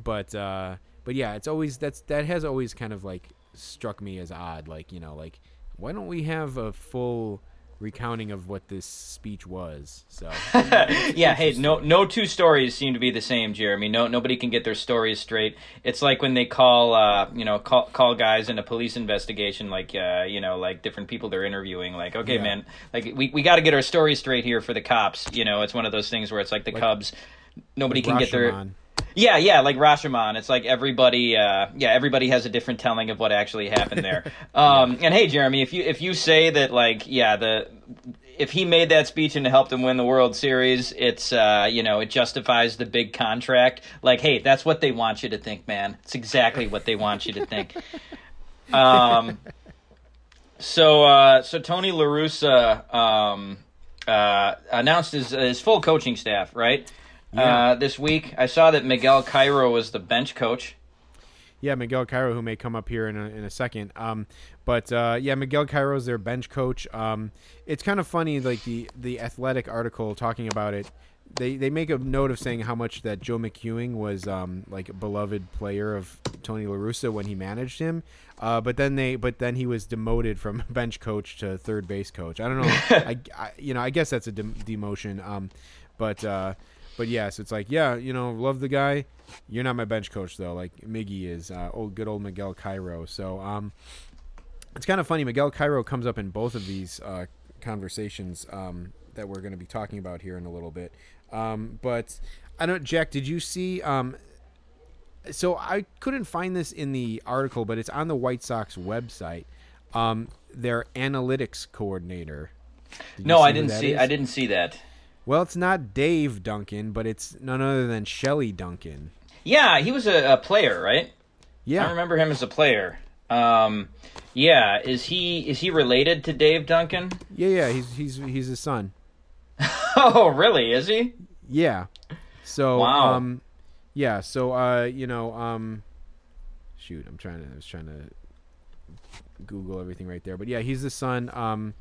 but uh, but yeah, it's always that's that has always kind of like struck me as odd. Like, you know, like, why don't we have a full recounting of what this speech was? So yeah, hey, no no two stories seem to be the same, Jeremy. No nobody can get their stories straight. It's like when they call uh you know call call guys in a police investigation, like uh you know like different people they're interviewing, like, okay, yeah. man, like we we got to get our story straight here for the cops. You know, it's one of those things where it's like the like, Cubs nobody like can Rashomon. get their Yeah, yeah, like Rashomon. It's like everybody, uh, yeah, everybody has a different telling of what actually happened there. Um, and hey, Jeremy, if you if you say that, like, yeah, the if he made that speech and helped him win the World Series, it's uh, you know, it justifies the big contract. Like, hey, that's what they want you to think, man. It's exactly what they want you to think. Um, so uh, so Tony La Russa um, uh, announced his his full coaching staff, right? Yeah. Uh, this week, I saw that Miguel Cairo was the bench coach. Yeah, Miguel Cairo, who may come up here in a, in a second. Um, but uh, yeah, Miguel Cairo is their bench coach. Um, it's kind of funny, like the the Athletic article talking about it they they make a note of saying how much that Joe McEwing was um, like a beloved player of Tony La Russa when he managed him. Uh, but then they but then he was demoted from bench coach to third base coach. I don't know. I, I you know I guess that's a de- demotion. Um, but uh, but yes, yeah, so it's like yeah, you know, love the guy. You're not my bench coach though, like Miggy is. Uh, old good old Miguel Cairo. So um, it's kind of funny. Miguel Cairo comes up in both of these uh, conversations um, that we're going to be talking about here in a little bit. Um, but I don't, Jack, did you see, um, so I couldn't find this in the article, but it's on the White Sox website. Um, their analytics coordinator. No, I didn't see, I didn't see that. Well, it's not Dave Duncan, but it's none other than Shelley Duncan. Yeah. He was a, a player, right? Yeah. I remember him as a player. Um, yeah. Is he, is he related to Dave Duncan? Yeah. Yeah. He's, he's, he's his son. Oh, really? Is he? Yeah. So, wow. um, yeah. So, uh, you know, um, shoot, I'm trying to, I was trying to Google everything right there, but yeah, he's the son. Um,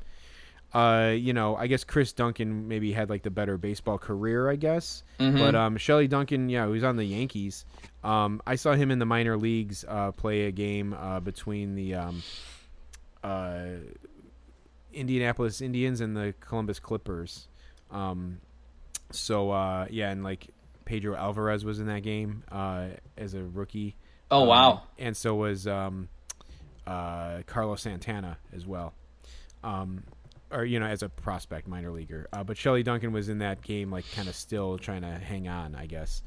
uh, you know, I guess Kris Duncan maybe had like the better baseball career, I guess. Mm-hmm. But, um, Shelley Duncan, yeah, he was on the Yankees. Um, I saw him in the minor leagues, uh, play a game, uh, between the, um, uh, Indianapolis Indians and the Columbus Clippers. Um, so, uh, yeah. And like Pedro Alvarez was in that game, uh, as a rookie. Oh, wow. Um, and so was, um, uh, Carlos Santana as well. Um, or, you know, as a prospect minor leaguer, uh, but Shelley Duncan was in that game, like kind of still trying to hang on, I guess.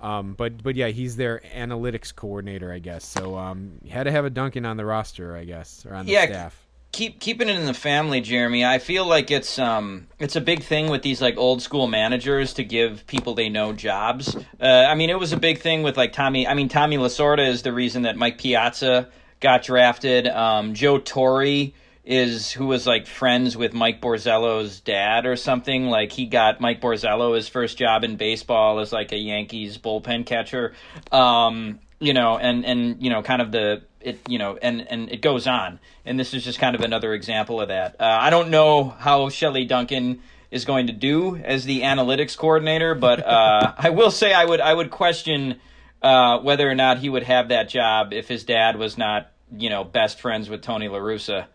Um, but, but yeah, he's their analytics coordinator, I guess. So, um, you had to have a Duncan on the roster, I guess, or on the yeah. staff. Keep keeping it in the family, Jeremy. I feel like it's um it's a big thing with these like old school managers to give people they know jobs. Uh, I mean, it was a big thing with like Tommy. I mean, Tommy Lasorda is the reason that Mike Piazza got drafted. Um, Joe Torre is who was like friends with Mike Borzello's dad or something. Like he got Mike Borzello his first job in baseball as like a Yankees bullpen catcher. Um, you know, and and you know, kind of the. It you know and and it goes on, and this is just kind of another example of that. uh, I don't know how Shelley Duncan is going to do as the analytics coordinator, but uh I will say I would I would question uh whether or not he would have that job if his dad was not, you know, best friends with Tony La Russa.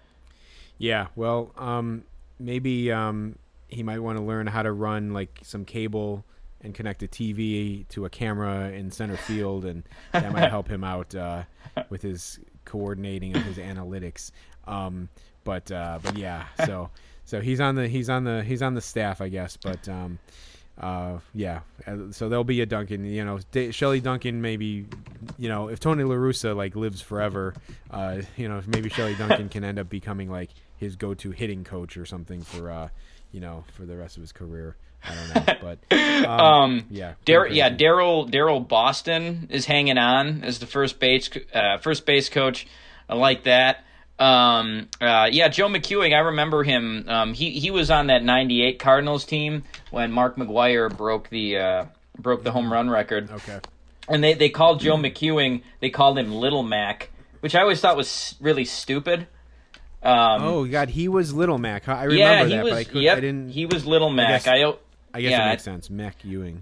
Yeah, well, um maybe um he might want to learn how to run like some cable and connect a T V to a camera in center field, and that might help him out uh, with his coordinating of his analytics. Um, but uh, but yeah, so so he's on the he's on the he's on the staff, I guess. But um, uh, yeah, so there'll be a Duncan. You know, D- Shelley Duncan maybe. You know, if Tony La Russa like lives forever, uh, you know, maybe Shelley Duncan can end up becoming like his go-to hitting coach or something for uh, you know for the rest of his career. I don't know, but um, um, yeah, Dar- yeah, Daryl Daryl Boston is hanging on as the first base uh, first base coach. I like that. Um, uh, yeah, Joe McEwing, I remember him. Um, he he was on that ninety-eight Cardinals team when Mark McGwire broke the uh, broke the home run record. Okay, and they they called Joe McEwing. They called him Little Mac, which I always thought was really stupid. Um, oh God, he was Little Mac. Huh? I remember yeah, he that, was, but I couldn't. Yep, I didn't. He was Little Mac. I guess, I. I guess yeah, it makes sense. McEwing.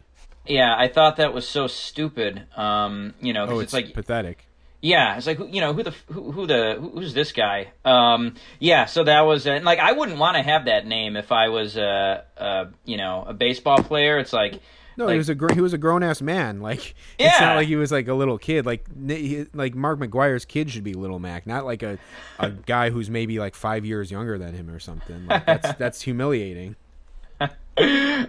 Yeah, I thought that was so stupid. Um, you know, because oh, it's, it's like pathetic. Yeah, it's like you know who the who, who the who's this guy? Um, yeah, so that was and like I wouldn't want to have that name if I was a, a you know a baseball player. It's like no, like, he was a gr- he was a grown ass man. Like yeah. It's not like he was like a little kid. Like he, like Mark McGwire's kid should be Little Mac, not like a a guy who's maybe like five years younger than him or something. Like, that's that's humiliating.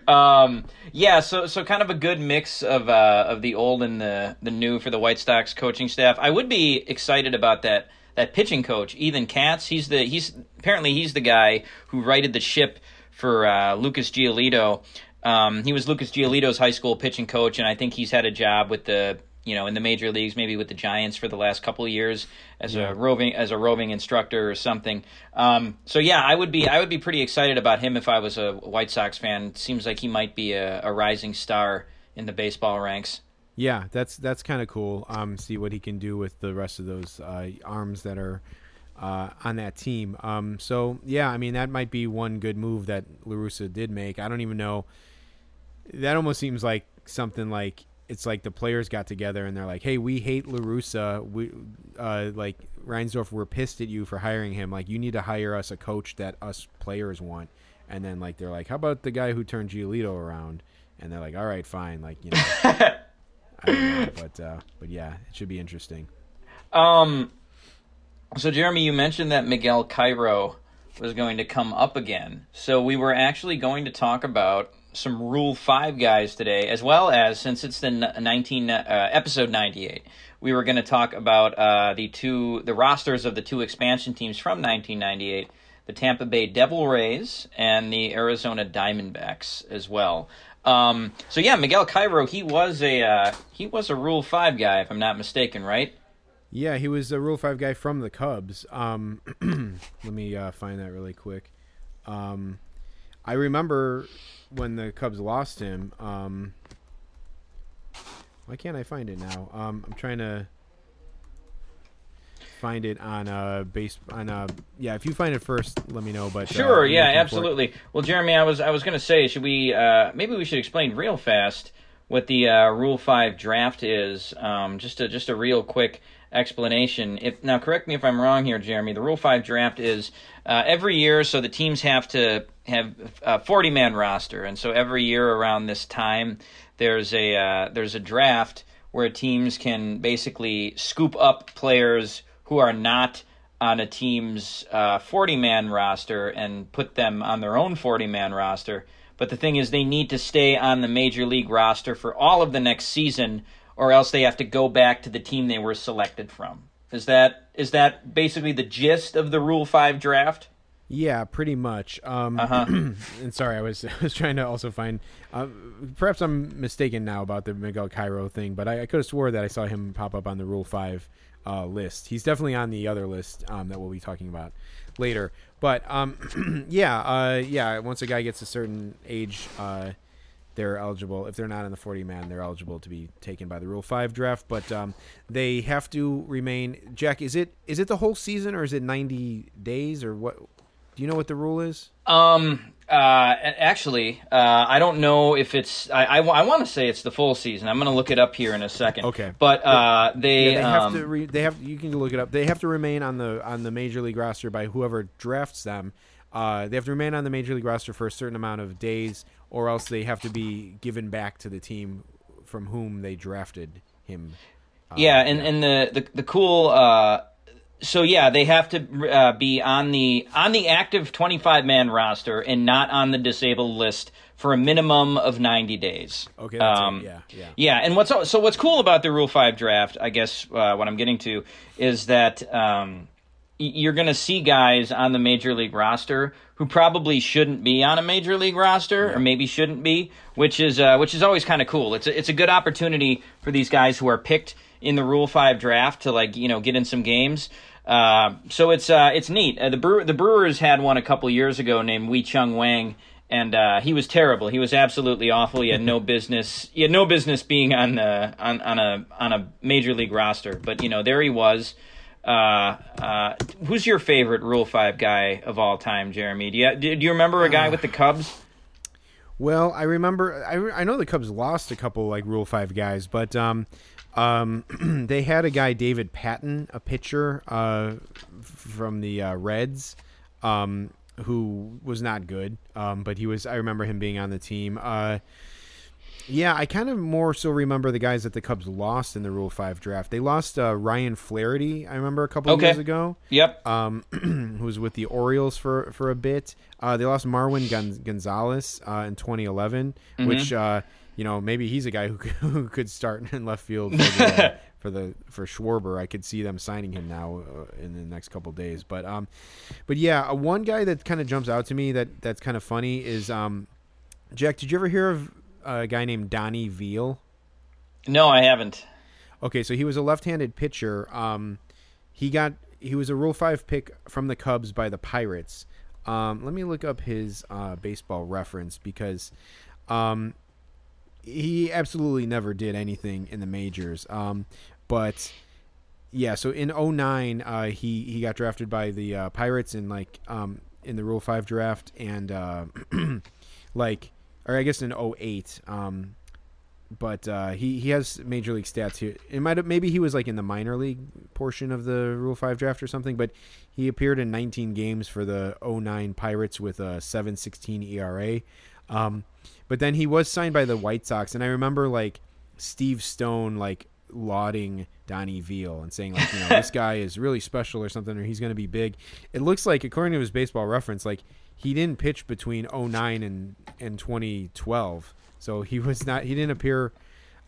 um, yeah, so so kind of a good mix of uh, of the old and the, the new for the White Sox coaching staff. I would be excited about that that pitching coach, Ethan Katz. He's the he's apparently he's the guy who righted the ship for uh, Lucas Giolito. Um, he was Lucas Giolito's high school pitching coach, and I think he's had a job with the you know in the major leagues, maybe with the Giants for the last couple of years as yeah. a roving as a roving instructor or something. Um, so yeah, I would be I would be pretty excited about him if I was a White Sox fan. It seems like he might be a, a rising star in the baseball ranks. Yeah, that's that's kind of cool. Um, see what he can do with the rest of those uh, arms that are uh, on that team. Um, so yeah, I mean that might be one good move that La Russa did make. I don't even know. that almost seems like something like it's like the players got together and they're like, hey, we hate La Russa. We uh, like Reinsdorf, we're pissed at you for hiring him. Like, you need to hire us a coach that us players want. And then like, they're like, how about the guy who turned Giolito around? And they're like, all right, fine. Like, you know, I don't know, but, uh, but yeah, it should be interesting. Um, so Jeremy, you mentioned that Miguel Cairo was going to come up again. So we were actually going to talk about some Rule five guys today, as well as, since it's the nineteen uh, episode ninety-eight, we were going to talk about uh, the two the rosters of the two expansion teams from nineteen ninety-eight, the Tampa Bay Devil Rays and the Arizona Diamondbacks as well. Um, so yeah, Miguel Cairo, he was a uh, he was a Rule five guy, if I'm not mistaken, right? Yeah, he was a Rule five guy from the Cubs. Um, let me uh, find that really quick. Um, I remember when the Cubs lost him. Um, why can't I find it now? Um, I'm trying to find it on a base on a yeah. If you find it first, let me know. But sure, uh, yeah, absolutely. Well, Jeremy, I was I was gonna say, should we uh, maybe we should explain real fast what the uh, Rule five draft is? Um, just a just a real quick explanation. If now, correct me if I'm wrong here, Jeremy. The Rule five draft is uh, every year, so the teams have to have a forty-man roster, and so every year around this time, there's a uh, there's a draft where teams can basically scoop up players who are not on a team's uh, forty-man roster and put them on their own forty-man roster. But the thing is, they need to stay on the major league roster for all of the next season, or else they have to go back to the team they were selected from. Is that is that basically the gist of the Rule five draft? Yeah, pretty much. Um, uh-huh. And sorry, I was I was trying to also find... Uh, perhaps I'm mistaken now about the Miguel Cairo thing, but I, I could have swore that I saw him pop up on the Rule five uh, list. He's definitely on the other list um, that we'll be talking about later. But, um, yeah, uh, yeah. once a guy gets a certain age... Uh, they're eligible. If they're not in the forty-man, they're eligible to be taken by the Rule five draft. But um, they have to remain. Jack, is it is it the whole season, or is it ninety days, or what? Do you know what the rule is? Um, uh, actually, uh, I don't know if it's. I I, I want to say it's the full season. I'm going to look it up here in a second. Okay. But uh, they yeah, they have um, to. Re- they have. You can look it up. They have to remain on the on the major league roster by whoever drafts them. Uh, they have to remain on the major league roster for a certain amount of days, or else they have to be given back to the team from whom they drafted him. Uh, yeah, and, and the, the, the cool uh, – so, yeah, they have to uh, be on the on the active twenty-five-man roster and not on the disabled list for a minimum of ninety days. Okay, that's um, it. yeah, yeah. Yeah, and what's so what's cool about the Rule five draft, I guess uh, what I'm getting to, is that um, – you're going to see guys on the major league roster who probably shouldn't be on a major league roster, or maybe shouldn't be, which is uh, which is always kind of cool. It's a, it's a good opportunity for these guys who are picked in the Rule five draft to, like, you know, get in some games. Uh, so it's uh, it's neat. Uh, the Brewer, the Brewers had one a couple years ago named Wee Chung Wang, and uh, he was terrible. He was absolutely awful. He had no business. He had no business being on the on on a on a major league roster. But, you know, there he was. Uh, uh, who's your favorite Rule five guy of all time, Jeremy? Do you do you remember a guy uh, with the Cubs? Well, I remember. I, I know the Cubs lost a couple like Rule five guys, but um, um, they had a guy, David Patton, a pitcher uh from the uh, Reds, um, who was not good. Um, but he was. I remember him being on the team. Uh. Yeah, I kind of more so remember the guys that the Cubs lost in the Rule five draft. They lost uh, Ryan Flaherty, I remember, a couple okay. years ago. Yep. Um, who was with the Orioles for, for a bit. Uh, they lost Marwin Gon- Gonzalez uh, in twenty eleven, mm-hmm. which, uh, you know, maybe he's a guy who, who could start in left field for, the, uh, for the for Schwarber. I could see them signing him now uh, in the next couple of days. But, um, but yeah, one guy that kind of jumps out to me that that's kind of funny is, um, Jack, did you ever hear of a guy named Donnie Veale? No, I haven't. Okay, so he was a left-handed pitcher. Um, he got he was a Rule five pick from the Cubs by the Pirates. Um, let me look up his uh, baseball reference, because um, he absolutely never did anything in the majors. Um, but yeah, so in oh nine, uh, he he got drafted by the uh, Pirates in like um, in the Rule five draft, and uh, like. or I guess in oh eight. Um, but uh, he he has major league stats here. It might have, maybe he was like in the minor league portion of the Rule five draft or something. But he appeared in nineteen games for the oh nine Pirates with a seven sixteen E R A. Um, but then he was signed by the White Sox, and I remember like Steve Stone like lauding Donnie Veal and saying like, you know, this guy is really special or something, or he's going to be big. It looks like, according to his Baseball Reference, like he didn't pitch between oh nine and and twenty twelve, so he was not he didn't appear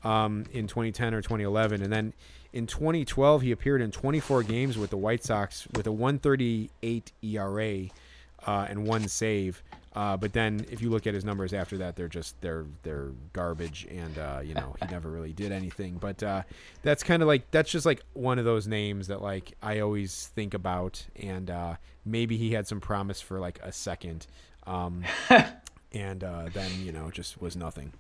um, in twenty ten or twenty eleven. And then in twenty twelve, he appeared in twenty-four games with the White Sox with a one thirty-eight E R A uh, and one save. Uh, but then if you look at his numbers after that, they're just they're they're garbage. And, uh, you know, he never really did anything. But uh, that's kind of like that's just like one of those names that like I always think about. And uh, maybe he had some promise for like a second. Um, and uh, then, you know, just was nothing.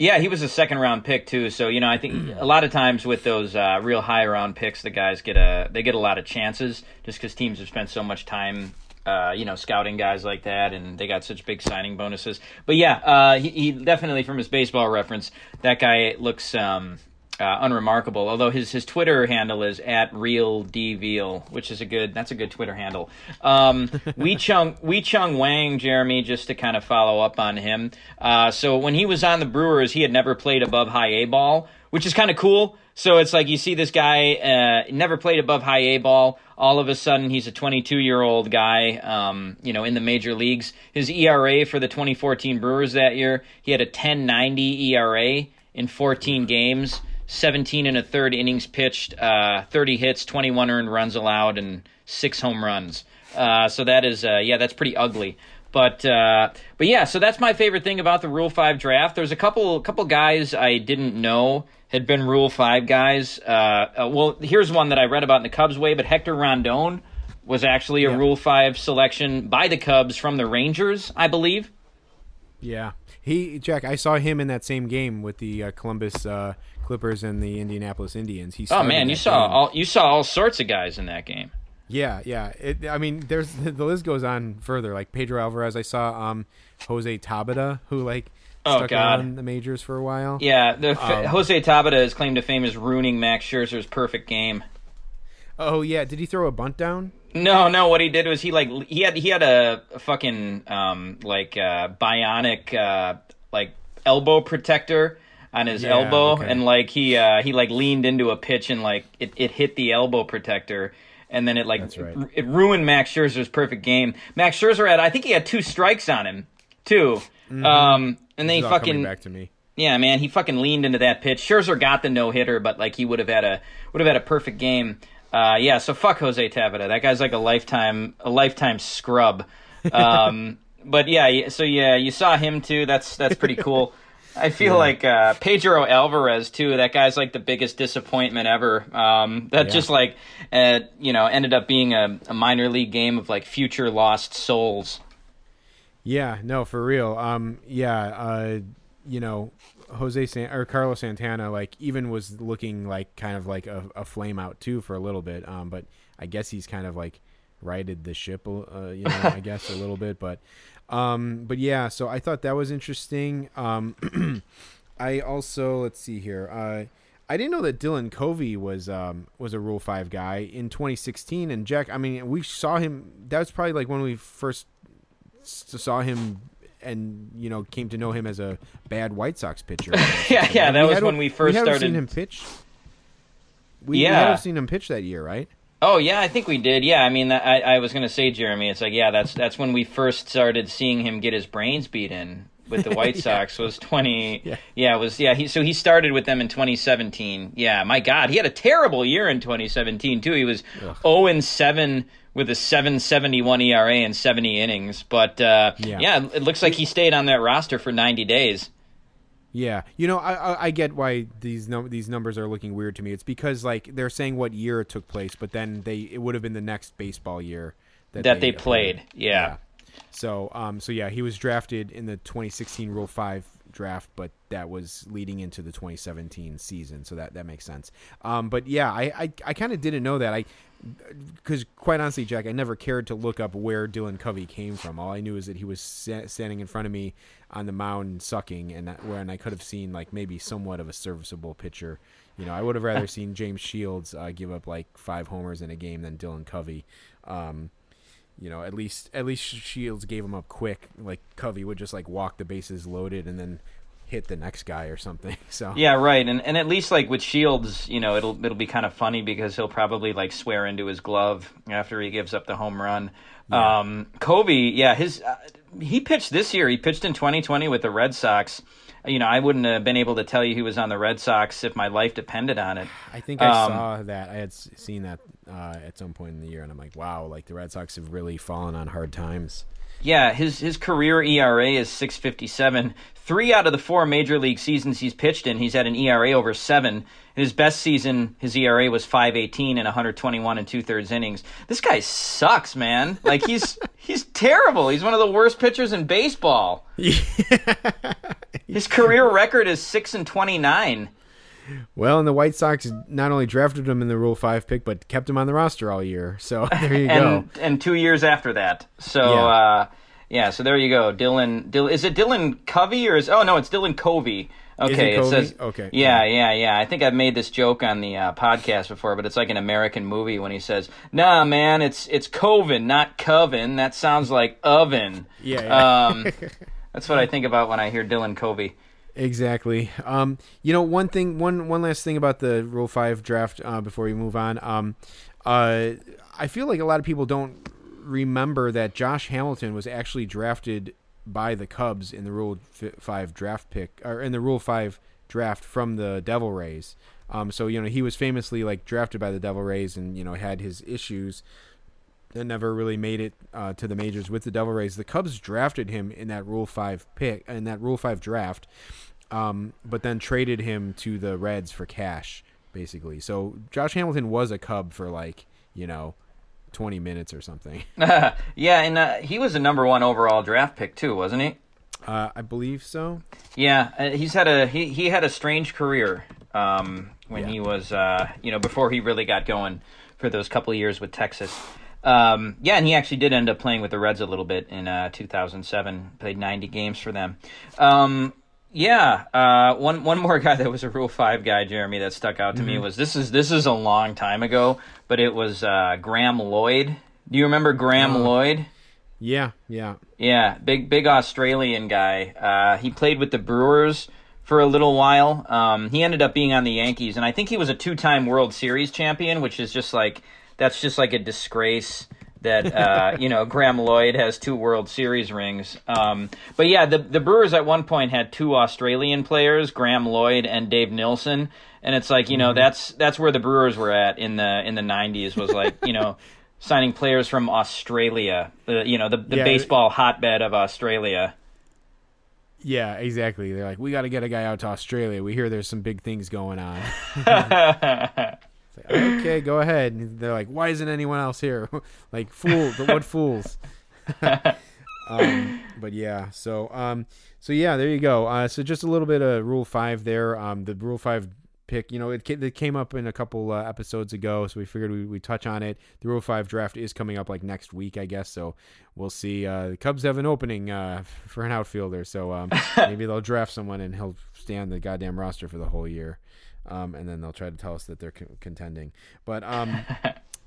Yeah, he was a second round pick, too. So, you know, I think a lot of times with those uh, real high round picks, the guys get a they get a lot of chances just because teams have spent so much time Uh, you know, scouting guys like that, and they got such big signing bonuses. But yeah, uh, he, he definitely, from his Baseball Reference, that guy looks um, uh, unremarkable. Although his, his Twitter handle is at RealDVeal, which is a good that's a good Twitter handle. Um, Wee Chung Wee Chung Wang, Jeremy, just to kind of follow up on him. Uh, so when he was on the Brewers, he had never played above high A ball, which is kind of cool. So it's like you see this guy uh, never played above high A ball. All of a sudden, he's a twenty-two-year-old guy, um, you know, in the major leagues. His E R A for the twenty fourteen Brewers that year, he had a ten ninety E R A in fourteen games, seventeen and a third innings pitched, uh, thirty hits, twenty-one earned runs allowed, and six home runs. Uh, so that is, uh, yeah, that's pretty ugly. But uh, but yeah, so that's my favorite thing about the Rule five draft. There's a couple couple guys I didn't know had been Rule five guys. Uh, uh, well, here's one that I read about in the Cubs Way, but Hector Rondon was actually a yeah. Rule five selection by the Cubs from the Rangers, I believe. Yeah. he Jack, I saw him in that same game with the uh, Columbus uh, Clippers and the Indianapolis Indians. He oh, man, you saw, all, you saw all sorts of guys in that game. Yeah, yeah. It, I mean, there's the list goes on further. Like Pedro Alvarez, I saw um, Jose Tabata, who like oh, stuck God. around the majors for a while. Yeah, the um, Jose Tabata's claim to fame is ruining Max Scherzer's perfect game. Oh yeah, did he throw a bunt down? No, no. What he did was he like he had he had a fucking um, like uh, bionic uh, like elbow protector on his yeah, elbow, okay. and like he uh, he like leaned into a pitch and like it, it hit the elbow protector. And then it like right. r- it ruined Max Scherzer's perfect game. Max Scherzer had, I think he had two strikes on him, too. Mm-hmm. Um, and then this he fucking back to me. Yeah, man, he fucking leaned into that pitch. Scherzer got the no hitter, but like he would have had a would have had a perfect game. Uh, yeah, so fuck Jose Tabata. That guy's like a lifetime a lifetime scrub. Um, but yeah, so yeah, you saw him too. That's that's pretty cool. I feel yeah. like uh, Pedro Alvarez, too. That guy's like the biggest disappointment ever. Um, that yeah. just like, uh, you know, ended up being a, a minor league game of like future lost souls. Yeah, no, for real. Um, yeah, uh, you know, Jose San- or Carlos Santana, like even was looking like kind of like a, a flame out, too, for a little bit. Um, but I guess he's kind of like righted the ship, uh, you know, I guess a little bit. But Um, but yeah, so I thought that was interesting. Um, I also, let's see here. Uh, I didn't know that Dylan Covey was, um, was a Rule five guy in twenty sixteen. And Jack, I mean, we saw him, that was probably like when we first saw him and, you know, came to know him as a bad White Sox pitcher. yeah. Yeah. That we was had, when we first we started seen him pitch. We, yeah. we had seen him pitch that year, right? Oh, yeah, I think we did. Yeah, I mean, I, I was going to say, Jeremy, it's like, yeah, that's that's when we first started seeing him get his brains beat in with the White yeah. Sox was twenty. Yeah, yeah it was. Yeah, he, so he started with them in twenty seventeen. Yeah, my God, he had a terrible year in twenty seventeen, too. He was oh and seven with a seven seventy-one E R A and seventy innings. But, uh, yeah. yeah, it looks like he stayed on that roster for ninety days. Yeah, you know, I, I I get why these num- these numbers are looking weird to me. It's because like they're saying what year it took place, but then they it would have been the next baseball year that, that they, they played. Yeah. yeah. So um so yeah, he was drafted in the twenty sixteen Rule five draft, but that was leading into the twenty seventeen season, so that, that makes sense. Um, but yeah, I I, I kind of didn't know that. I because quite honestly, Jack, I never cared to look up where Dylan Covey came from. All I knew is that he was sa- standing in front of me on the mound sucking, and that, when I could have seen like maybe somewhat of a serviceable pitcher. You know, I would have rather seen James Shields uh, give up like five homers in a game than Dylan Covey. Um, you know, at least at least Shields gave him up quick. Like Covey would just like walk the bases loaded and then hit the next guy or something. So yeah, right. And and at least like with Shields, you know, it'll it'll be kind of funny because he'll probably like swear into his glove after he gives up the home run. Yeah. Um, Covey, yeah, his uh, he pitched this year. He pitched in twenty twenty with the Red Sox. You know, I wouldn't have been able to tell you he was on the Red Sox if my life depended on it. I think I um, saw that. I had seen that uh, at some point in the year, and I'm like, wow, like the Red Sox have really fallen on hard times. Yeah, his his career E R A is six fifty-seven. Three out of the four major league seasons he's pitched in, he's had an E R A over seven. In his best season, his E R A was five eighteen in one twenty-one and two-thirds innings. This guy sucks, man. Like, he's he's terrible. He's one of the worst pitchers in baseball. Yeah. His career record is six and twenty-nine. Well, and the White Sox not only drafted him in the Rule Five pick, but kept him on the roster all year. So there you and, go. And two years after that. So yeah. Uh, yeah, so there you go. Dylan, Dylan, is it Dylan Covey or is? Oh no, it's Dylan Covey. Okay, it, it says. Okay. Yeah, yeah, yeah. I think I've made this joke on the uh, podcast before, but it's like an American movie when he says, "Nah, man, it's it's Coven, not Coven. That sounds like oven." Yeah. yeah. Um, that's what I think about when I hear Dylan Covey. Exactly. Um, you know, one thing, one one last thing about the Rule Five draft uh, before we move on. Um, uh, I feel like a lot of people don't remember that Josh Hamilton was actually drafted by the Cubs in the Rule Five draft pick, or in the Rule Five draft from the Devil Rays. Um, so you know, he was famously like drafted by the Devil Rays, and you know, had his issues that never really made it uh, to the majors with the Devil Rays. The Cubs drafted him in that Rule Five pick, in that Rule Five draft, um, but then traded him to the Reds for cash, basically. So Josh Hamilton was a Cub for like, you know, twenty minutes or something. yeah, and uh, he was the number one overall draft pick too, wasn't he? Uh, I believe so. Yeah, uh, he's had a he he had a strange career um, when yeah. he was uh, you know, before he really got going for those couple of years with Texas. Um, yeah, and he actually did end up playing with the Reds a little bit in uh, two thousand seven, played ninety games for them. Um, yeah, uh, one one more guy that was a Rule five guy, Jeremy, that stuck out to mm-hmm. me was, this is this is a long time ago, but it was uh, Graham Lloyd. Do you remember Graham uh, Lloyd? Yeah, yeah. Yeah, big big Australian guy. Uh, he played with the Brewers for a little while. Um, he ended up being on the Yankees, and I think he was a two-time World Series champion, which is just like... That's just like a disgrace that, uh, you know, Graham Lloyd has two World Series rings. Um, but, yeah, the the Brewers at one point had two Australian players, Graham Lloyd and Dave Nilsson. And it's like, you know, that's that's where the Brewers were at in the in the nineties, was like, you know, signing players from Australia, the, you know, the, the yeah, baseball hotbed of Australia. Yeah, exactly. They're like, we got to get a guy out to Australia. We hear there's some big things going on. Like, okay, go ahead. And they're like, why isn't anyone else here? Like, fools, but what fools? um, but yeah, so um, so yeah, there you go. Uh, so just a little bit of Rule Five there. Um, the Rule Five pick, you know, it, it came up in a couple uh, episodes ago, so we figured we we touch on it. The Rule Five draft is coming up like next week, I guess. So we'll see. Uh, the Cubs have an opening uh, for an outfielder, so um, maybe they'll draft someone and he'll stay on the goddamn roster for the whole year. Um, and then they'll try to tell us that they're con- contending, but, um,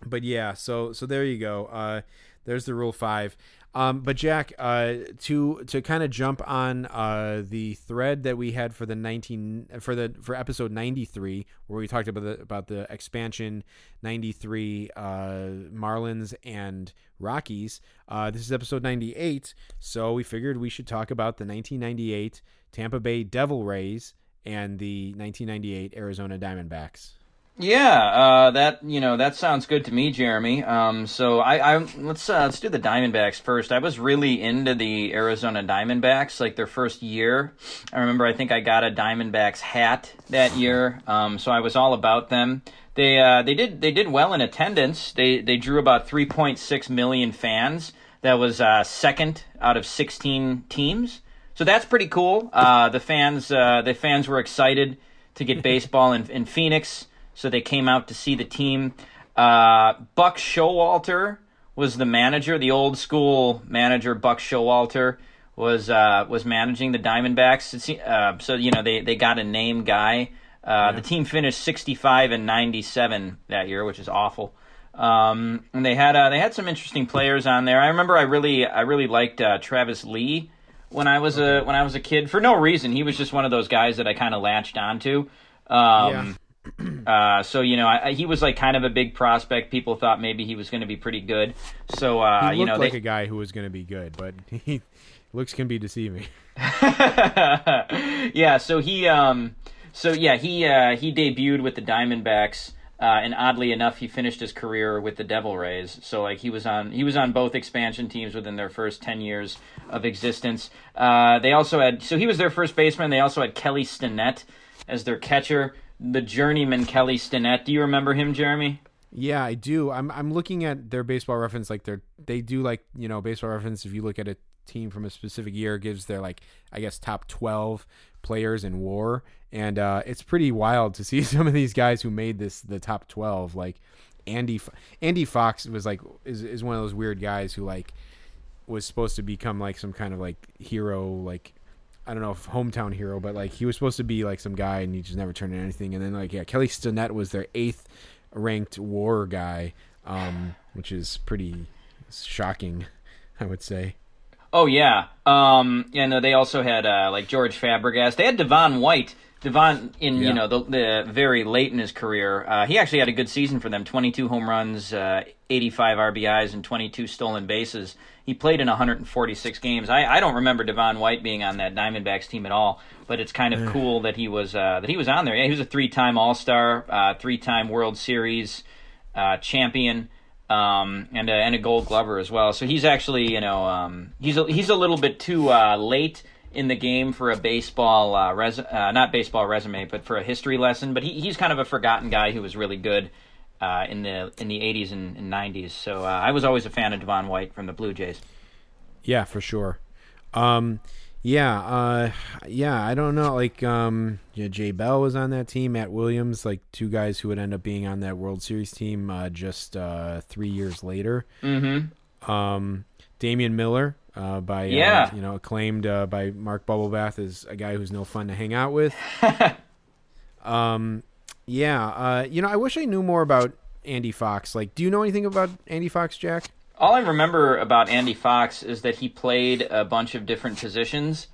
but yeah, so, so there you go. Uh, there's the Rule Five. Um, but Jack, uh, to, to kind of jump on, uh, the thread that we had for the nineteen for the, for episode ninety-three, where we talked about the, about the expansion ninety-three, uh, Marlins and Rockies. Uh, this is episode ninety-eight. So we figured we should talk about the nineteen ninety-eight Tampa Bay Devil Rays and the nineteen ninety-eight Arizona Diamondbacks. Yeah, uh, that you know that sounds good to me, Jeremy. Um, so I, I let's uh, let's do the Diamondbacks first. I was really into the Arizona Diamondbacks, like their first year. I remember I think I got a Diamondbacks hat that year. Um, so I was all about them. They uh, they did they did well in attendance. They they drew about three point six million fans. That was uh, second out of sixteen teams. So that's pretty cool. Uh, the fans, uh, the fans were excited to get baseball in, in Phoenix, so they came out to see the team. Uh, Buck Showalter was the manager. The old school manager, Buck Showalter, was uh, was managing the Diamondbacks. Uh, so you know they, they got a name guy. Uh, yeah. The team finished sixty-five and ninety-seven that year, which is awful. Um, and they had uh, they had some interesting players on there. I remember I really I really liked uh, Travis Lee when I was okay. a when I was a kid for no reason. He was just one of those guys that I kind of latched onto. Um, yeah. uh, so you know I, he was like kind of a big prospect. People thought maybe he was going to be pretty good. So uh, he you know, like they... a guy who was going to be good, but he looks can be deceiving. yeah. So he um so yeah he uh, he debuted with the Diamondbacks. Uh, and oddly enough, he finished his career with the Devil Rays. So, like, he was on he was on both expansion teams within their first ten years of existence. Uh, they also had so he was their first baseman. They also had Kelly Stinnett as their catcher, the journeyman Kelly Stinnett. Do you remember him, Jeremy? Yeah, I do. I'm I'm looking at their Baseball Reference, like their they do like you know Baseball Reference. If you look at a team from a specific year, gives their like I guess top twelve players in WAR. And uh, it's pretty wild to see some of these guys who made this the top twelve. Like Andy, Andy Fox was like is is one of those weird guys who like was supposed to become like some kind of like hero, like I don't know if hometown hero, but like he was supposed to be like some guy and he just never turned into anything. And then like yeah, Kelly Stinnett was their eighth ranked WAR guy, um, which is pretty shocking, I would say. Oh yeah, um, yeah. No, they also had uh, like George Fabregas. They had Devon White. Devon, in yeah. you know the, the very late in his career, uh, he actually had a good season for them: twenty-two home runs, uh, eighty-five R B Is, and twenty-two stolen bases. He played in one hundred forty-six games. I, I don't remember Devon White being on that Diamondbacks team at all, but it's kind of yeah. cool that he was uh, that he was on there. Yeah, he was a three-time All-Star, uh, three-time World Series uh, champion, um, and a, and a Gold Glover as well. So he's actually you know um, he's a, he's a little bit too uh, late in the game for a baseball, uh, res- uh, not baseball resume, but for a history lesson. But he, he's kind of a forgotten guy who was really good uh, in the in the eighties and, and nineties. So uh, I was always a fan of Devon White from the Blue Jays. Yeah, for sure. Um, yeah, uh, yeah. I don't know. Like um, yeah, Jay Bell was on that team. Matt Williams, like two guys who would end up being on that World Series team uh, just uh, three years later. Mm-hmm. Um, Damian Miller. Uh, by yeah. uh, you know acclaimed uh, by Mark Bubblebath is a guy who's no fun to hang out with. um, yeah, uh, you know I wish I knew more about Andy Fox. Like, do you know anything about Andy Fox, Jack? All I remember about Andy Fox is that he played a bunch of different positions,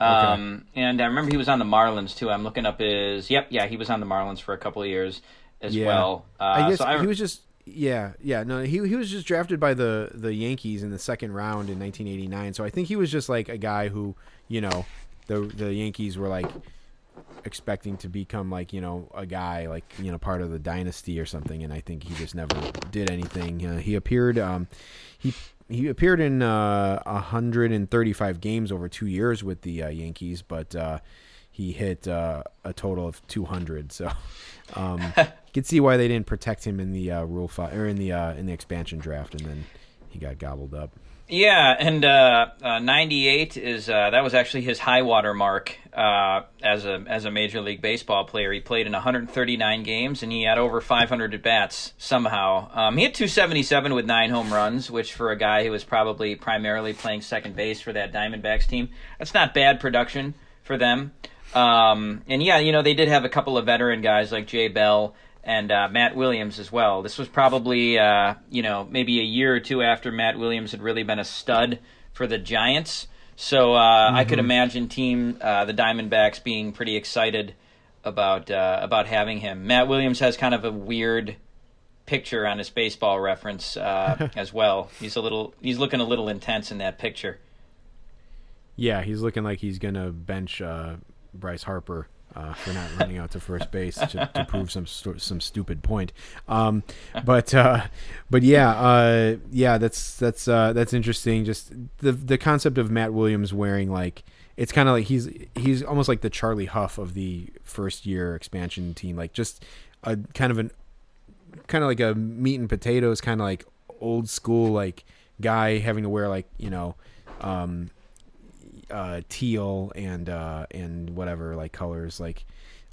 um, okay. and I remember he was on the Marlins too. I'm looking up his yep, yeah, he was on the Marlins for a couple of years as yeah. well. Uh, I guess so I, he was just. Yeah, yeah, no, he he was just drafted by the, the Yankees in the second round in nineteen eighty-nine, so I think he was just like a guy who, you know, the the Yankees were like expecting to become like, you know, a guy like, you know, part of the dynasty or something, and I think he just never did anything. Uh, he appeared um, he he appeared in uh, one hundred thirty-five games over two years with the uh, Yankees, but uh, he hit uh, a total of two hundred, so... Um, You can see why they didn't protect him in the uh, rule five or in the uh, in the expansion draft, and then he got gobbled up. Yeah, and uh, uh, ninety-eight is uh, that was actually his high water mark uh, as a as a Major League Baseball player. He played in one hundred thirty-nine games, and he had over five hundred at bats somehow. Um, he had two seventy-seven with nine home runs, which for a guy who was probably primarily playing second base for that Diamondbacks team, that's not bad production for them. Um, and yeah, you know they did have a couple of veteran guys like Jay Bell. And uh, Matt Williams as well. This was probably, uh, you know, maybe a year or two after Matt Williams had really been a stud for the Giants. So uh, mm-hmm. I could imagine team uh, the Diamondbacks being pretty excited about uh, about having him. Matt Williams has kind of a weird picture on his Baseball Reference uh, as well. He's a little, he's looking a little intense in that picture. Yeah, he's looking like he's gonna bench uh, Bryce Harper. Uh, for not running out to first base to, to prove some st- some stupid point, um, but uh, but yeah, uh, yeah, that's that's uh, that's interesting. Just the the concept of Matt Williams wearing like it's kind of like he's he's almost like the Charlie Huff of the first year expansion team, like just a kind of an kind of like a meat and potatoes kind of like old school like guy having to wear like you know. Um, Uh, teal and uh, and whatever like colors like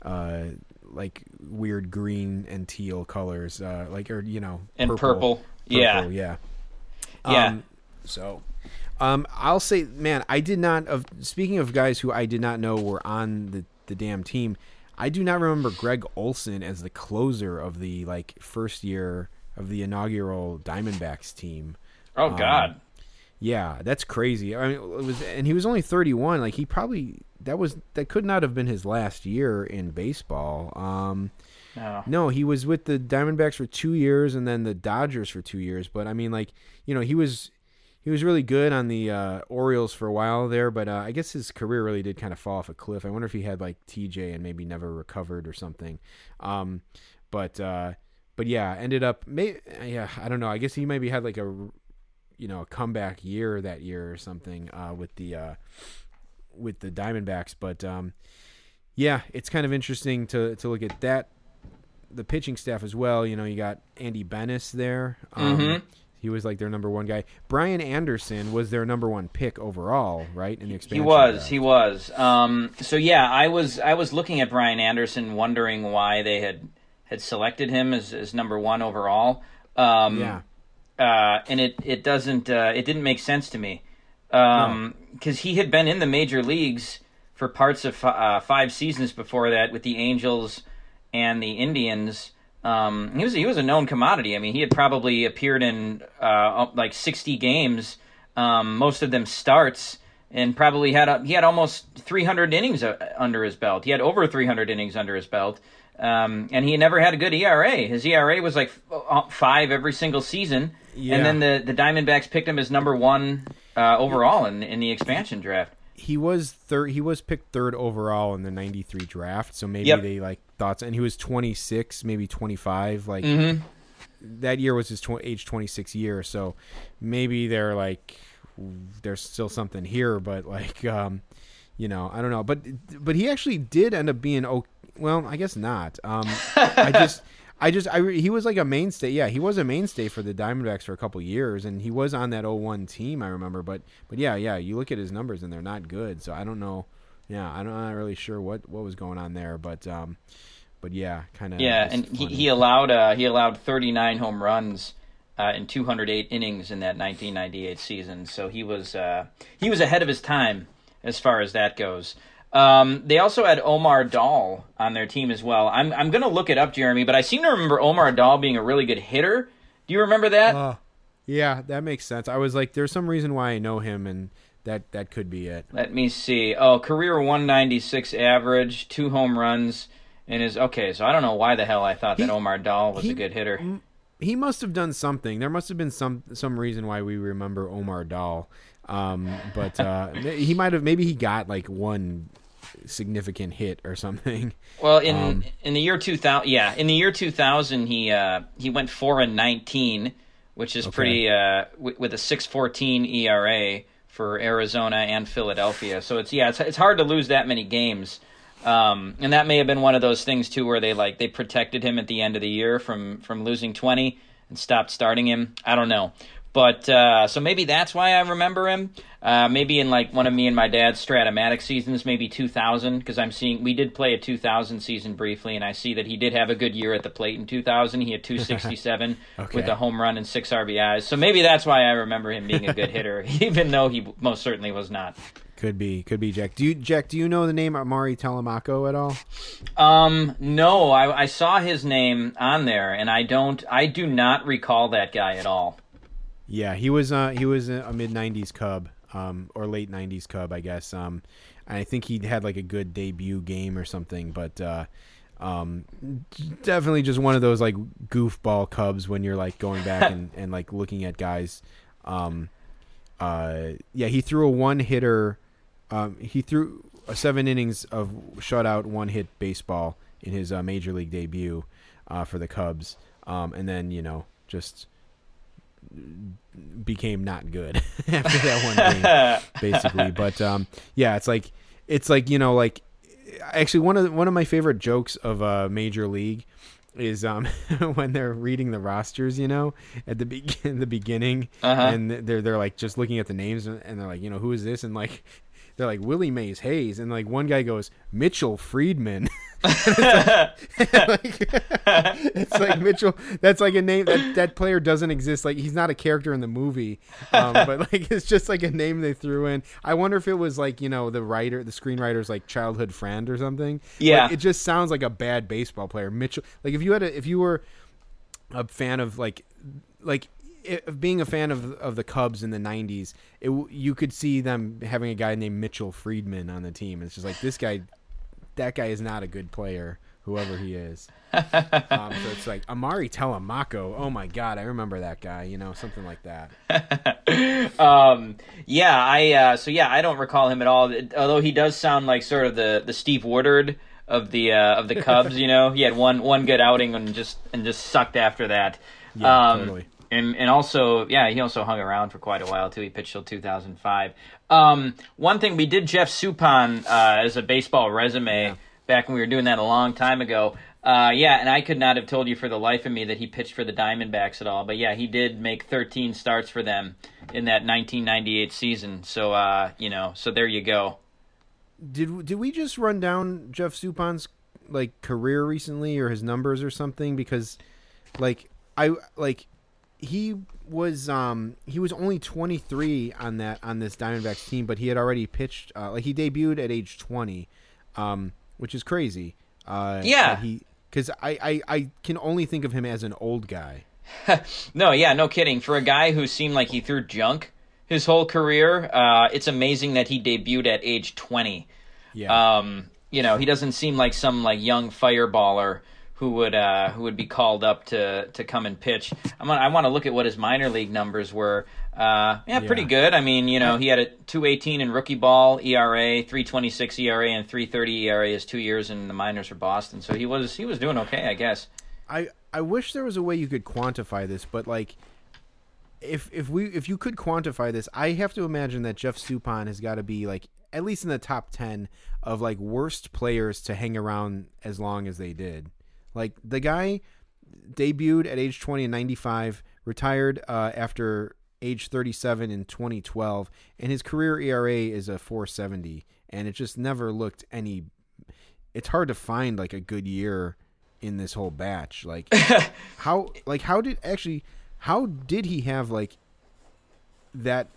uh, like weird green and teal colors, uh, like, or, you know, and purple. purple. Yeah. Purple, yeah. Yeah. Um, so um, I'll say, man, I did not of speaking of guys who I did not know were on the, the damn team. I do not remember Greg Olson as the closer of the like first year of the inaugural Diamondbacks team. Oh um, God. Yeah, that's crazy. I mean, it was, and he was only thirty-one. Like he probably, that was, that could not have been his last year in baseball. Um, No. no, he was with the Diamondbacks for two years and then the Dodgers for two years. But I mean, like, you know, he was he was really good on the uh, Orioles for a while there. But uh, I guess his career really did kind of fall off a cliff. I wonder if he had like T J and maybe never recovered or something. Um, but uh, but yeah, ended up may yeah I don't know. I guess he maybe had like a you know a comeback year that year or something uh, with the uh, with the Diamondbacks. But um, yeah, it's kind of interesting to to look at that. The pitching staff as well, you know, you got Andy Bennis there. Um, mm-hmm. He was like their number one guy. Brian Anderson was their number one pick overall, right? In the expansion. He was, draft. he was. Um, so yeah, I was, I was looking at Brian Anderson, wondering why they had, had selected him as, as number one overall. Um, yeah. Uh, and it, it doesn't, uh, it didn't make sense to me, um, because no. he had been in the major leagues for parts of uh, five seasons before that with the Angels and the Indians. Um, he was he was a known commodity. I mean, he had probably appeared in uh, like sixty games, um, most of them starts, and probably had a, he had almost three hundred innings under his belt. He had over three hundred innings under his belt, um, and he never had a good E R A. His E R A was like five every single season, yeah. And then the, the Diamondbacks picked him as number one uh, overall in in the expansion draft. He was third. He was picked third overall in the ninety-three draft. So maybe yep. they like thoughts. And he was twenty-six, maybe twenty-five. Like mm-hmm. that year was his tw- age twenty-six year. So maybe they're like, there's still something here. But like, um, you know, I don't know. But but he actually did end up being okay. Well, I guess not. Um, I just. I just, I he was like a mainstay. Yeah, he was a mainstay for the Diamondbacks for a couple years, and he was on that oh one team, I remember. But, but yeah, yeah, you look at his numbers, and they're not good. So I don't know. Yeah, I'm not really sure what, what was going on there. But, um, but yeah, kind of. Yeah, and he, he allowed uh, he allowed thirty-nine home runs uh, in two hundred eight innings in that nineteen ninety-eight season. So he was uh, he was ahead of his time as far as that goes. Um, they also had Omar Dahl on their team as well. I'm I'm gonna look it up, Jeremy, but I seem to remember Omar Dahl being a really good hitter. Do you remember that? Uh, yeah, that makes sense. I was like, there's some reason why I know him, and that that could be it. Let me see. Oh, career one ninety-six average, two home runs, and his okay. So I don't know why the hell I thought he, that Omar Dahl was he, a good hitter. He must have done something. There must have been some some reason why we remember Omar Dahl. Um, but uh, he might have. Maybe he got like one significant hit or something. Well, in um, in the year two thousand, yeah, in the year two thousand, he uh, he went four and nineteen, which is okay. pretty uh, w- with a six fourteen E R A for Arizona and Philadelphia. So it's yeah, it's it's hard to lose that many games, um, and that may have been one of those things too, where they like they protected him at the end of the year from from losing twenty and stopped starting him. I don't know. But uh, so maybe that's why I remember him. Uh, maybe in like one of me and my dad's Stratomatic seasons, maybe two thousand, because I'm seeing we did play a two thousand season briefly, and I see that he did have a good year at the plate in two thousand. He had two sixty-seven okay. with a home run and six R B Is. So maybe that's why I remember him being a good hitter, even though he most certainly was not. Could be, could be Jack. Do you, Jack? Do you know the name Amari Telemaco at all? Um, no, I, I saw his name on there, and I don't, I do not recall that guy at all. Yeah, he was uh, he was a mid nineties Cub, um, or late nineties Cub, I guess. Um, and I think he had like a good debut game or something, but uh, um, definitely just one of those like goofball Cubs when you're like going back and, and like looking at guys. Um, uh, yeah, he threw a one hitter. Um, he threw a seven innings of shutout, one hit baseball in his uh, major league debut uh, for the Cubs, um, and then you know just. became not good after that one game, basically. But um, yeah, it's like it's like you know, like actually one of the, one of my favorite jokes of uh, Major League is um, when they're reading the rosters, you know, at the be- the beginning, uh-huh. and they're they're like just looking at the names, and they're like, you know, who is this? And like they're like Willie Mays Hayes, and like one guy goes Mitchell Friedman. It's like, like, it's like Mitchell. That's like a name that that player doesn't exist. Like, he's not a character in the movie, um, but like it's just like a name they threw in. I wonder if it was like, you know, the writer, the screenwriter's like childhood friend or something. Yeah, like, it just sounds like a bad baseball player, Mitchell. Like if you had a, if you were a fan of like like. It, being a fan of of the Cubs in the nineties, it, you could see them having a guy named Mitchell Friedman on the team. It's just like, this guy, that guy is not a good player, whoever he is. Um, so it's like Amari Telemaco. Oh my God, I remember that guy. You know, something like that. um, yeah, I uh, so yeah, I don't recall him at all. Although he does sound like sort of the, the Steve Woodard of the uh, of the Cubs. You know, he had one one good outing and just and just sucked after that. Yeah, um, totally. And and also, yeah, he also hung around for quite a while, too. He pitched till two thousand five. Um, one thing, we did Jeff Suppan uh, as a baseball resume yeah. back when we were doing that a long time ago. Uh, yeah, and I could not have told you for the life of me that he pitched for the Diamondbacks at all. But, yeah, he did make thirteen starts for them in that nineteen ninety-eight season. So, uh, you know, so there you go. Did, did we just run down Jeff Suppan's, like, career recently or his numbers or something? Because, like, I, like... He was um, he was only twenty-three on that on this Diamondbacks team, but he had already pitched. Uh, like he debuted at age twenty, um, which is crazy. Uh, yeah, because I, I, I can only think of him as an old guy. No, yeah, no kidding. For a guy who seemed like he threw junk his whole career, uh, it's amazing that he debuted at age twenty. Yeah, um, you know, he doesn't seem like some like young fireballer who would uh, who would be called up to, to come and pitch. I'm on, I want to look at what his minor league numbers were. Uh, yeah, yeah, pretty good. I mean, you know, he had a two eighteen in rookie ball E R A, three twenty-six E R A, and three thirty E R A his two years in the minors for Boston. So he was he was doing okay, I guess. I, I wish there was a way you could quantify this, but like, if if we if you could quantify this, I have to imagine that Jeff Suppan has got to be like at least in the top ten of like worst players to hang around as long as they did. Like, the guy debuted at age twenty in ninety-five, retired uh, after age thirty-seven in twenty twelve, and his career E R A is a four seventy, and it just never looked any... It's hard to find, like, a good year in this whole batch. Like, how Like how did... Actually, how did he have, like, that...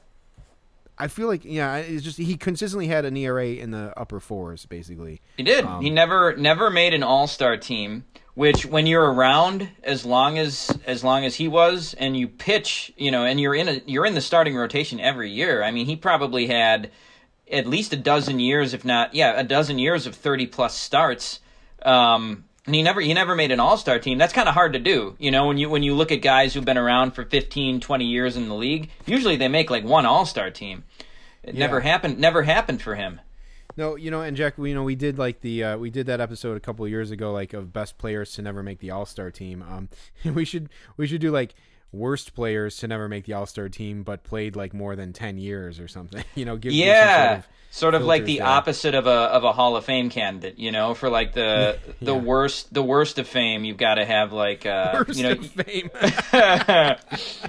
I feel like, yeah, it's just he consistently had an E R A in the upper fours, basically. He did. Um, he never never made an all-star team, which when you're around as long as as long as he was and you pitch, you know, and you're in a, you're in the starting rotation every year. I mean, he probably had at least a dozen years, if not, yeah, a dozen years of thirty plus starts. Um And he never he never made an all-star team. That's kind of hard to do. You know, when you when you look at guys who've been around for fifteen, twenty years in the league, usually they make like one all-star team. It yeah. never happened never happened for him. No, you know, and Jack, we, you know, we did like the uh, we did that episode a couple of years ago like of best players to never make the all-star team. Um we should we should do like worst players to never make the all-star team but played like more than ten years or something, you know, give yeah some sort, of sort of like the there. opposite of a of a Hall of Fame candidate, you know, for like the yeah. the worst the worst of fame. You've got to have like uh worst you know of fame.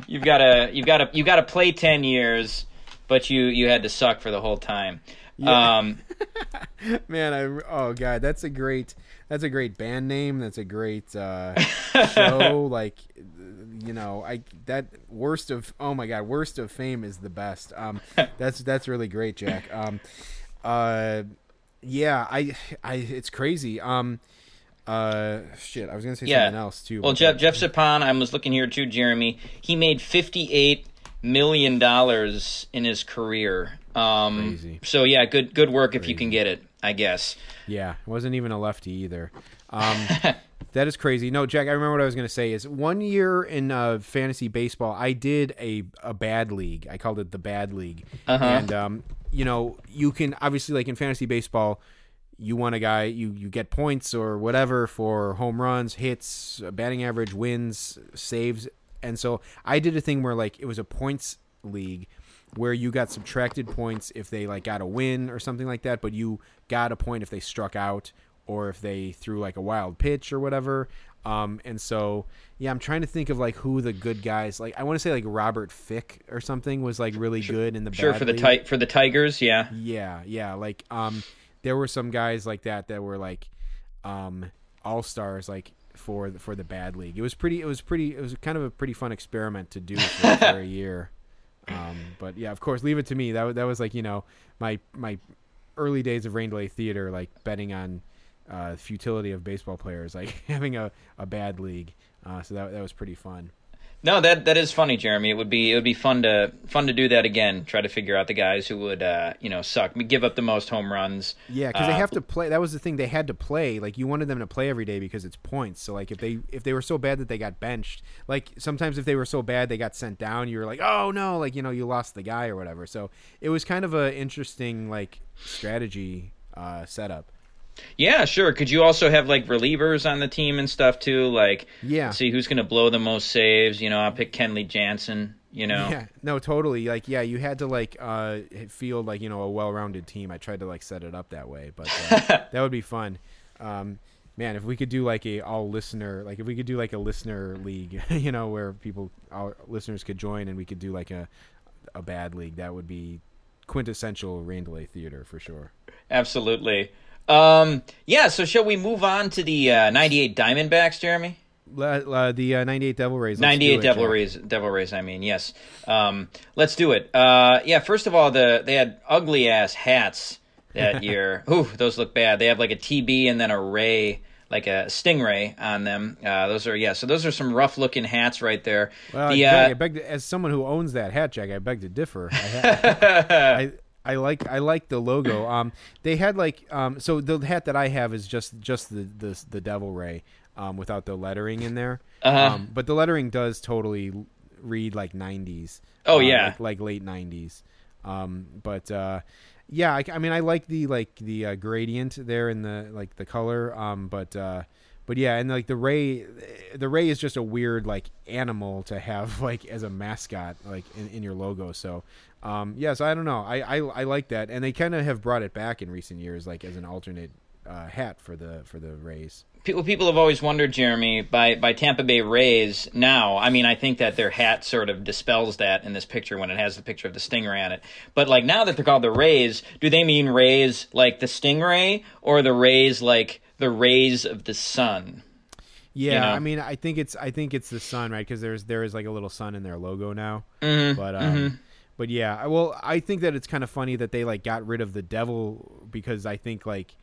you've got to you've got to you've got to play ten years but you you had to suck for the whole time. Yeah. um man I oh god that's a great that's a great band name. That's a great uh show. Like, you know, I that worst of oh my god worst of fame is the best. Um that's that's really great, Jack. Um uh yeah I I it's crazy. um uh shit I was gonna say yeah. something else too. Well, Jeff Jeff Suppan, I was looking here too, Jeremy, he made fifty-eight million dollars in his career. Um Crazy. So yeah, good good work. Crazy. If you can get it, I guess. Yeah, wasn't even a lefty either. Um that is crazy. No, Jack, I remember what I was going to say is one year in uh, fantasy baseball, I did a, a bad league. I called it the bad league. Uh-huh. And, um, you know, you can obviously like in fantasy baseball, you want a guy, you, you get points or whatever for home runs, hits, batting average, wins, saves. And so I did a thing where like it was a points league where you got subtracted points if they like got a win or something like that, but you got a point if they struck out or if they threw like a wild pitch or whatever. Um, and so, yeah, I'm trying to think of like who the good guys, like I want to say like Robert Fick or something was like really sure, good in the sure bad for the ti- for the Tigers. Yeah. Yeah. Yeah. Like, um, there were some guys like that that were like, um, all-stars like for the, for the bad league. It was pretty, it was pretty, it was kind of a pretty fun experiment to do for, for a year. Um, but yeah, of course, leave it to me. That was, that was like, you know, my, my early days of Rain Delay Theater, like betting on, uh, futility of baseball players, like having a, a bad league. Uh, so that, that was pretty fun. No, that that is funny, Jeremy. It would be it would be fun to fun to do that again. Try to figure out the guys who would uh, you know suck, give up the most home runs. Yeah, because uh, they have to play. That was the thing, they had to play. Like you wanted them to play every day because it's points. So like if they if they were so bad that they got benched, like sometimes if they were so bad they got sent down, you were like, oh no, like you know you lost the guy or whatever. So it was kind of an interesting like strategy uh, setup. Yeah, sure. Could you also have like relievers on the team and stuff too? Like, yeah, see who's going to blow the most saves. You know, I'll pick Kenley Jansen. You know, yeah, no, totally. Like, yeah, you had to like uh, field like you know a well-rounded team. I tried to like set it up that way, but uh, that would be fun. Um, man, if we could do like a all listener, like if we could do like a listener league, you know, where people, our listeners could join, and we could do like a a bad league. That would be quintessential Rain Delay Theater for sure. Absolutely. Um. Yeah. So, shall we move on to the uh, ninety-eight Diamondbacks, Jeremy? La, la, the uh, ninety-eight Devil Rays. Let's ninety-eight it, Devil Jeremy. Rays. Devil Rays. I mean, yes. Um. Let's do it. Uh. Yeah. First of all, the they had ugly ass hats that year. Ooh, those look bad. They have like a T B and then a ray, like a stingray on them. Uh. Those are yeah. So those are some rough looking hats right there. Well, the, Jack, uh, I beg to, as someone who owns that hat, Jack, I beg to differ. I, I, I like I like the logo. Um, they had like um, so the hat that I have is just just the the, the Devil Ray, um, without the lettering in there. Uh-huh. Um, but the lettering does totally read like nineties. Oh uh, yeah, like, like late nineties. Um, but uh, yeah, I, I mean I like the like the uh, gradient there in the like the color. Um, but uh, but yeah, and like the ray, the ray is just a weird like animal to have like as a mascot like in, in your logo. So. Um, yes, I don't know. I, I, I like that, and they kind of have brought it back in recent years, like as an alternate uh, hat for the for the Rays. People people have always wondered, Jeremy, by by Tampa Bay Rays now. I mean, I think that their hat sort of dispels that in this picture when it has the picture of the stingray on it. But like now that they're called the Rays, do they mean Rays like the stingray, or the Rays like the rays of the sun? Yeah, you know? I mean, I think it's I think it's the sun, right? Because there's there is like a little sun in their logo now, mm-hmm. but. Um, mm-hmm. But yeah, well, I think that it's kind of funny that they like got rid of the devil because I think like,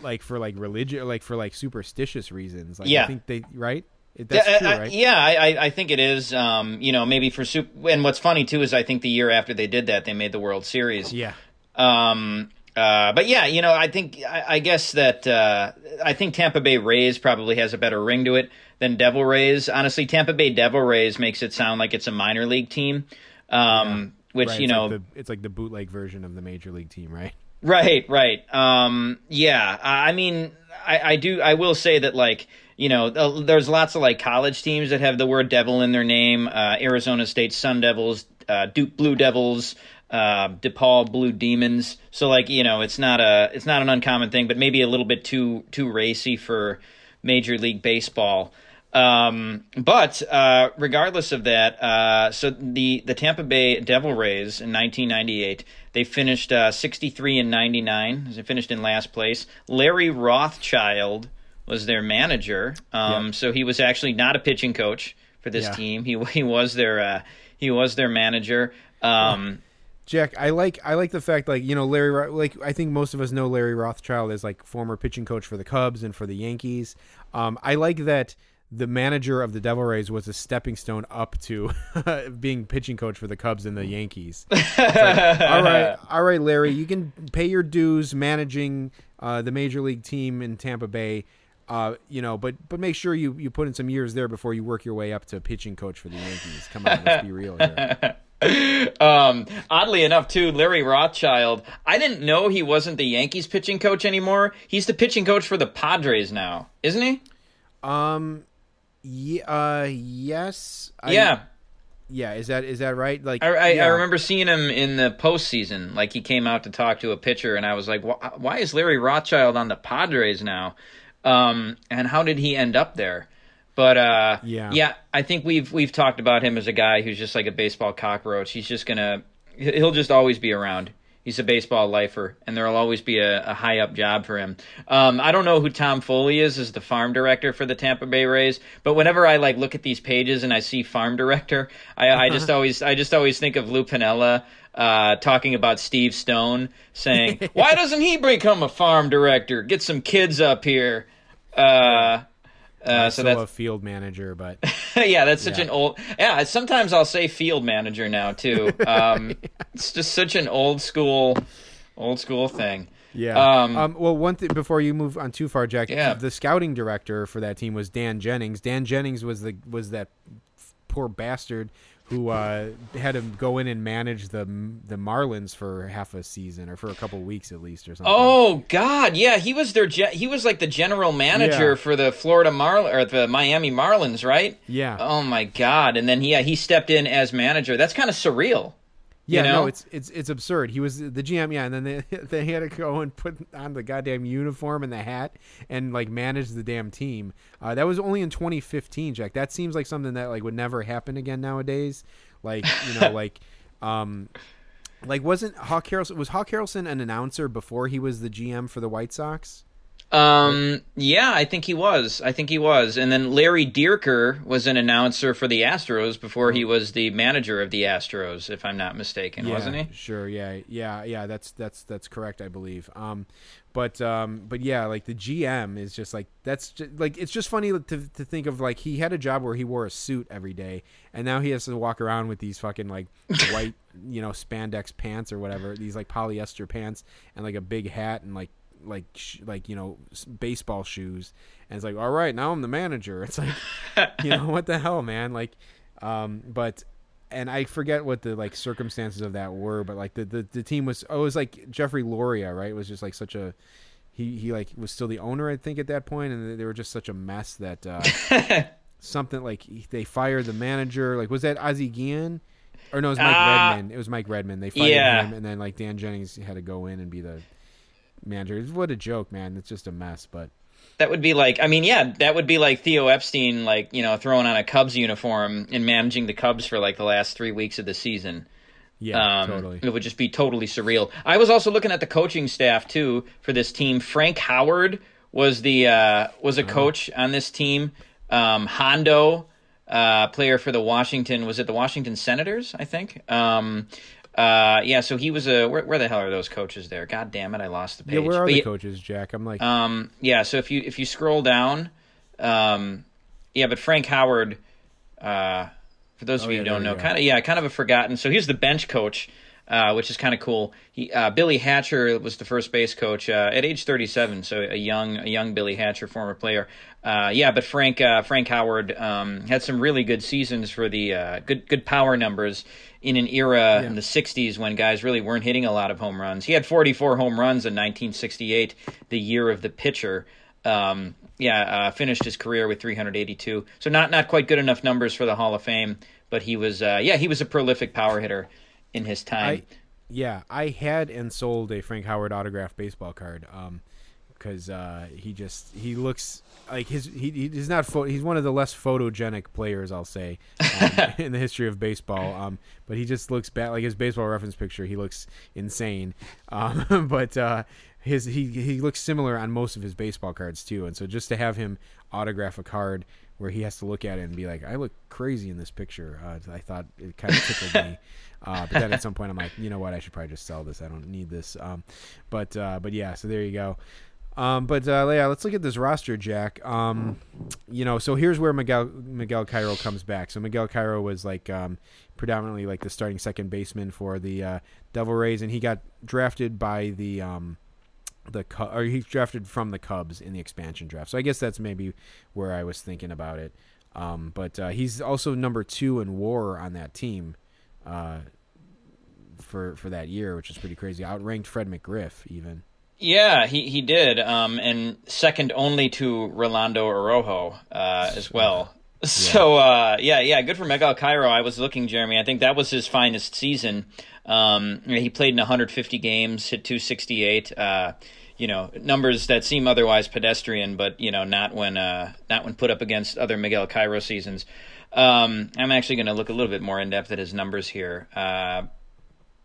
like for like religious, like for like superstitious reasons. Like, yeah, I think they right. That's yeah, true, right? I, yeah, I, I think it is. Um, you know, maybe for soup. And what's funny too is I think the year after they did that, they made the World Series. Yeah. Um. Uh. But yeah, you know, I think I, I guess that uh, I think Tampa Bay Rays probably has a better ring to it than Devil Rays. Honestly, Tampa Bay Devil Rays makes it sound like it's a minor league team. Um, yeah. which, right. you it's know, like the, it's like the bootleg version of the major league team, right? Right, right. Um, yeah. I mean, I, I do, I will say that like, you know, there's lots of like college teams that have the word devil in their name. Uh, Arizona State Sun Devils, uh, Duke Blue Devils, uh, DePaul Blue Demons. So like, you know, it's not a, it's not an uncommon thing, but maybe a little bit too, too racy for Major League Baseball. Um, but, uh, regardless of that, uh, so the, the Tampa Bay Devil Rays in nineteen ninety-eight, they finished, uh, sixty-three and ninety-nine. They finished in last place. Larry Rothschild was their manager. Um, yeah. So he was actually not a pitching coach for this yeah. team. He, he was their, uh, he was their manager. Um, yeah. Jack, I like I like the fact like you know Larry like I think most of us know Larry Rothschild as like former pitching coach for the Cubs and for the Yankees. Um, I like that. The manager of the Devil Rays was a stepping stone up to being pitching coach for the Cubs and the Yankees. It's like, all right, all right, Larry, you can pay your dues managing uh, the major league team in Tampa Bay, uh, you know, but but make sure you, you put in some years there before you work your way up to pitching coach for the Yankees. Come on, let's be real here. Um, oddly enough, too, Larry Rothschild, I didn't know he wasn't the Yankees pitching coach anymore. He's the pitching coach for the Padres now, isn't he? Um. Yeah. Uh, yes. I, yeah. Yeah. Is that is that right? Like I I, yeah. I remember seeing him in the postseason. Like he came out to talk to a pitcher, and I was like, why, why is Larry Rothschild on the Padres now? Um, and how did he end up there? But uh, yeah, yeah. I think we've we've talked about him as a guy who's just like a baseball cockroach. He's just gonna he'll just always be around. He's a baseball lifer, and there will always be a, a high-up job for him. Um, I don't know who Tom Foley is as the farm director for the Tampa Bay Rays, but whenever I like look at these pages and I see farm director, I, I just always I just always think of Lou Piniella uh, talking about Steve Stone, saying, "Why doesn't he become a farm director? Get some kids up here." Uh, Uh, so that's a field manager, but yeah, that's such yeah. an old, yeah. Sometimes I'll say field manager now too. Um, yeah. It's just such an old school, old school thing. Yeah. Um, um, well, one thing before you move on too far, Jack, yeah. the scouting director for that team was Dan Jennings. Dan Jennings was the, was that poor bastard who uh, had him go in and manage the the Marlins for half a season or for a couple weeks at least or something. Oh God, yeah, he was their ge- he was like the general manager yeah. for the Florida Marlins or the Miami Marlins, right? Yeah. Oh my God, and then he yeah, he stepped in as manager. That's kind of surreal. Yeah, you know? no, it's it's it's absurd. He was the G M, yeah, and then they they had to go and put on the goddamn uniform and the hat and like manage the damn team. Uh, that was only in twenty fifteen, Jack. That seems like something that like would never happen again nowadays. Like you know, like um, like wasn't Hawk Harrelson was Hawk Harrelson an announcer before he was the G M for the White Sox? Um, yeah, I think he was. I think he was. And then Larry Dierker was an announcer for the Astros before he was the manager of the Astros, if I'm not mistaken, yeah, wasn't he? Sure. Yeah. Yeah. Yeah. That's, that's, that's correct, I believe. Um, but, um, but yeah, like the G M is just like, that's just, like, it's just funny to, to think of like, he had a job where he wore a suit every day and now he has to walk around with these fucking like white, you know, spandex pants or whatever, these like polyester pants and like a big hat and like, like like you know baseball shoes and it's like, all right, now I'm the manager. It's like you know what the hell, man. Like um but and I forget what the like circumstances of that were, but like the the, the team was oh, it was like Jeffrey Loria, right? It was just like such a he he like was still the owner, I think, at that point, and they were just such a mess that uh something like they fired the manager. Like was that Ozzie Guillen? Or no, it was Mike uh, Redman. It was Mike Redman. They fired yeah. him, and then like Dan Jennings had to go in and be the manager. What a joke, man. It's just a mess. But that would be like, I mean, yeah, that would be like Theo Epstein, like, you know, throwing on a Cubs uniform and managing the Cubs for like the last three weeks of the season. Yeah, um, totally. It would just be totally surreal. I was also looking at the coaching staff too for this team. Frank Howard was the uh was a uh-huh. coach on this team. um Hondo, uh player for the Washington, was it the Washington Senators, I think. um Uh, yeah, so he was a. Where, where the hell are those coaches there? God damn it, I lost the page. Yeah, where are but the yeah, coaches, Jack? I'm like, um, yeah. So if you if you scroll down, um, yeah, but Frank Howard, uh, for those oh, of you yeah, who don't know, kind of yeah, kind of a forgotten. So he's the bench coach, uh, which is kind of cool. He uh, Billy Hatcher was the first base coach uh, at age thirty-seven, so a young a young Billy Hatcher, former player. Uh, yeah, but Frank uh, Frank Howard um, had some really good seasons for the uh, good good power numbers. In an era yeah. in the sixties when guys really weren't hitting a lot of home runs. He had forty-four home runs in nineteen sixty-eight, the year of the pitcher. Um, yeah, uh, finished his career with three hundred eighty-two. So not not quite good enough numbers for the Hall of Fame, but he was uh, yeah he was a prolific power hitter in his time. I, yeah, I had and sold a Frank Howard autographed baseball card because um, uh, he just he looks like his he he's not pho- he's one of the less photogenic players, I'll say. Um, in the history of baseball, um, but he just looks bad. Like his baseball reference picture, he looks insane. Um, but uh, his he he looks similar on most of his baseball cards too. And so just to have him autograph a card where he has to look at it and be like, "I look crazy in this picture," uh, I thought it kind of tickled me. Uh, but then at some point, I'm like, you know what? I should probably just sell this. I don't need this. Um, but uh, but yeah, so there you go. Um, but uh, yeah, let's look at this roster, Jack. Um, you know, so here's where Miguel Miguel Cairo comes back. So Miguel Cairo was like um, predominantly like the starting second baseman for the uh, Devil Rays, and he got drafted by the um, the or he drafted from the Cubs in the expansion draft. So I guess that's maybe where I was thinking about it. Um, but uh, he's also number two in WAR on that team uh, for for that year, which is pretty crazy. Outranked Fred McGriff even. Yeah, he, he did, um, and second only to Rolando Araujo uh, as well. Yeah. So, uh, yeah, yeah, good for Miguel Cairo. I was looking, Jeremy. I think that was his finest season. Um, he played in one hundred fifty games, hit two sixty-eight. Uh, you know, numbers that seem otherwise pedestrian, but you know, not when uh, not when put up against other Miguel Cairo seasons. Um, I'm actually going to look a little bit more in depth at his numbers here. Uh,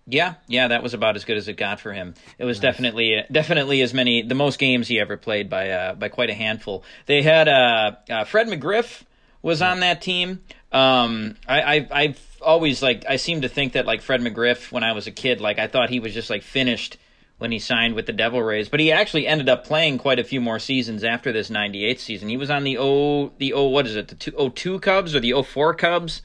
Yeah, yeah, that was about as good as it got for him. It was nice. definitely, definitely as many, the most games he ever played by, uh, by quite a handful. They had uh, uh, Fred McGriff was on that team. Um, I, I, I've always like, I seem to think that like Fred McGriff, when I was a kid, like I thought he was just like finished when he signed with the Devil Rays, but he actually ended up playing quite a few more seasons after this ninety-eight season. He was on the oh, the oh, what is it, the two, oh two Cubs or the oh four Cubs?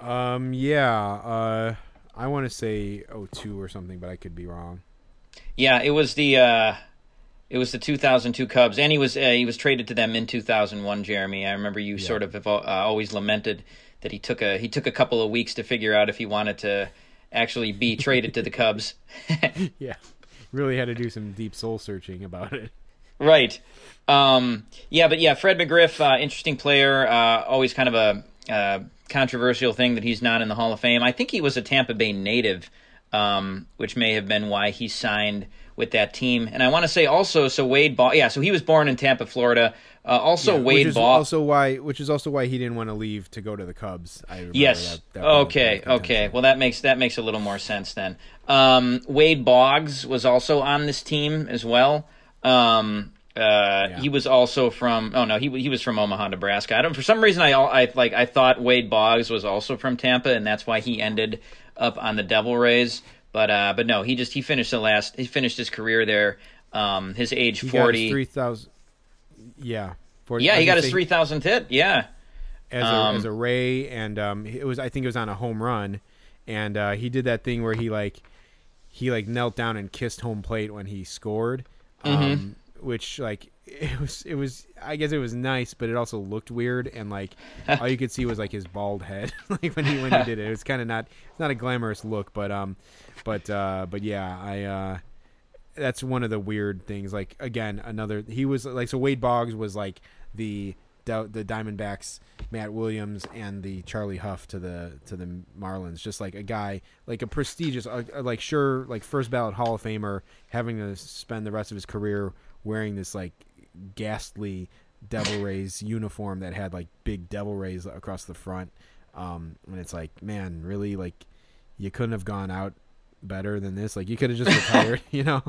Um, yeah, uh. I want to say oh two or something, but I could be wrong. Yeah, it was the uh, it was the two thousand two Cubs, and he was uh, he was traded to them in two thousand one. Jeremy, I remember you yeah. sort of have uh, always lamented that he took a he took a couple of weeks to figure out if he wanted to actually be traded to the Cubs. Yeah, really had to do some deep soul searching about it. Right. Um, yeah, but yeah, Fred McGriff, uh, interesting player, uh, always kind of a. Uh, controversial thing that he's not in the Hall of Fame. I think he was a Tampa Bay native, um, which may have been why he signed with that team. And I want to say also, so Wade Ball, yeah, so he was born in Tampa, Florida. Uh, also, yeah, Wade which is Ball, also why, which is also why he didn't want to leave to go to the Cubs. I yes, that, that okay, okay. Well, that makes that makes a little more sense then. Um, Wade Boggs was also on this team as well. Um, Uh, yeah. He was also from. Oh no, he he was from Omaha, Nebraska. I don't. For some reason, I I like I thought Wade Boggs was also from Tampa, and that's why he ended up on the Devil Rays. But uh, but no, he just he finished the last. He finished his career there. Um, his age he forty. Three thousand. Yeah. forty, yeah, he got his three thousandth hit. Yeah. As um, a, as a Ray, and um, it was I think it was on a home run, and uh, he did that thing where he like he like knelt down and kissed home plate when he scored. Mm-hmm. Um, which like it was it was I guess it was nice, but it also looked weird, and like all you could see was like his bald head like when he when he did it. It was kind of not it's not a glamorous look, but um but uh but yeah, I uh that's one of the weird things. Like again, another he was like so Wade Boggs was like the the Diamondbacks Matt Williams and the Charlie Huff to the to the Marlins, just like a guy like a prestigious uh, like sure like first ballot Hall of Famer, having to spend the rest of his career wearing this like ghastly Devil Rays uniform that had like big Devil Rays across the front, um, and it's like, man, really, like you couldn't have gone out better than this. Like you could have just retired, you know.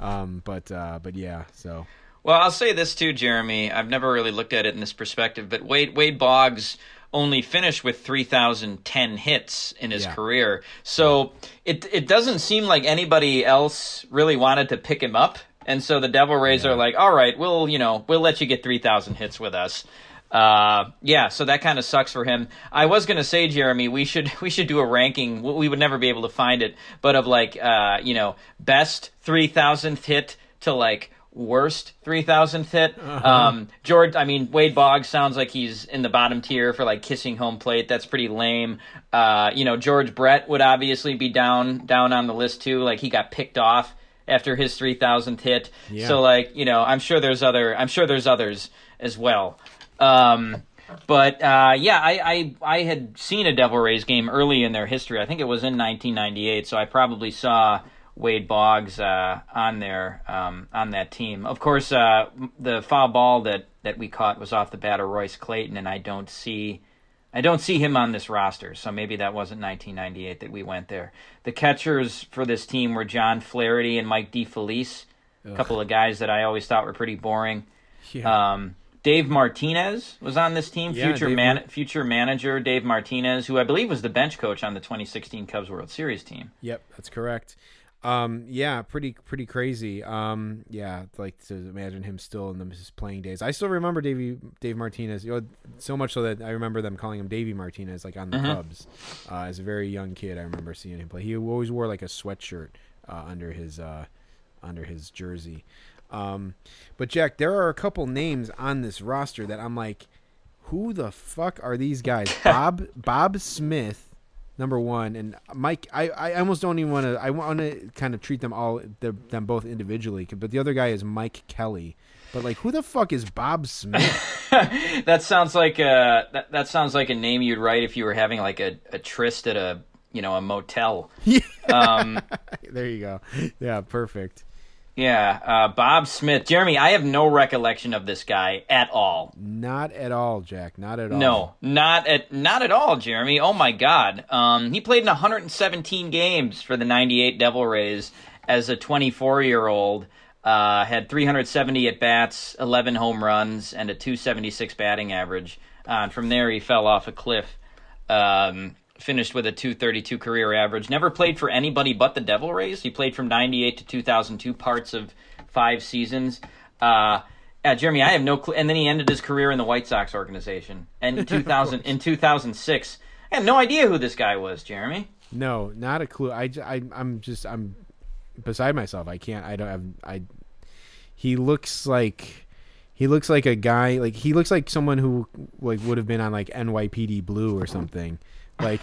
Um, but uh, but yeah, so. Well, I'll say this too, Jeremy. I've never really looked at it in this perspective, but Wade Wade Boggs only finished with three thousand ten hits in his yeah. career, so yeah. it it doesn't seem like anybody else really wanted to pick him up. And so the Devil Rays yeah. are like, all right, we'll, you know, we'll let you get three thousand hits with us. Uh, yeah, so that kind of sucks for him. I was going to say, Jeremy, we should we should do a ranking. We would never be able to find it, but of like, uh, you know, best three thousandth hit to like worst three thousandth hit. Uh-huh. Um, George, I mean, Wade Boggs sounds like he's in the bottom tier for like kissing home plate. That's pretty lame. Uh, you know, George Brett would obviously be down down on the list too. Like he got picked off after his three thousandth hit. Yeah. So like, you know, I'm sure there's other I'm sure there's others as well. Um, but uh, yeah, I, I I had seen a Devil Rays game early in their history. I think it was in nineteen ninety-eight, so I probably saw Wade Boggs uh, on there um, on that team. Of course, uh, the foul ball that, that we caught was off the bat of Royce Clayton, and I don't see I don't see him on this roster, so maybe that wasn't nineteen ninety-eight that we went there. The catchers for this team were John Flaherty and Mike DeFelice, a couple of guys that I always thought were pretty boring. Yeah. Um, Dave Martinez was on this team, yeah, future Dave man, Mar- future manager Dave Martinez, who I believe was the bench coach on the twenty sixteen Cubs World Series team. Yep, that's correct. Um, yeah, pretty pretty crazy. Um, yeah, like to imagine him still in the, his playing days. I still remember Davey, Dave Martinez, you know, so much so that I remember them calling him Davey Martinez, like on the uh-huh. Cubs. Uh, as a very young kid, I remember seeing him play. He always wore like a sweatshirt uh, under his uh, under his jersey. Um, but Jack, there are a couple names on this roster that I'm like, who the fuck are these guys? Bob Bob Smith. Number one, and Mike, I, I almost don't even want to, I want to kind of treat them all, the, them both individually, but the other guy is Mike Kelly. But like, who the fuck is Bob Smith? That sounds like a, that, that sounds like a name you'd write if you were having like a, a tryst at a, you know, a motel. Yeah. Um, there you go. Yeah, perfect. Yeah, uh, Bob Smith. Jeremy, I have no recollection of this guy at all. Not at all, Jack. Not at all. No, not at not at all, Jeremy. Oh, my God. Um, he played in one hundred seventeen games for the ninety-eight Devil Rays as a twenty-four-year-old, uh, had three hundred seventy at-bats, eleven home runs, and a two seventy-six batting average. Uh, and from there, he fell off a cliff, um, finished with a two thirty-two career average. Never played for anybody but the Devil Rays. He played from ninety-eight to two thousand two, parts of five seasons. Uh, yeah, Jeremy, I have no clue. And then he ended his career in the White Sox organization. And in two thousand, in two thousand six, I have no idea who this guy was, Jeremy. No, not a clue. I, I, I'm just, I'm beside myself. I can't, I don't have, I, he looks like... He looks like a guy, like he looks like someone who like would have been on like N Y P D Blue or something, like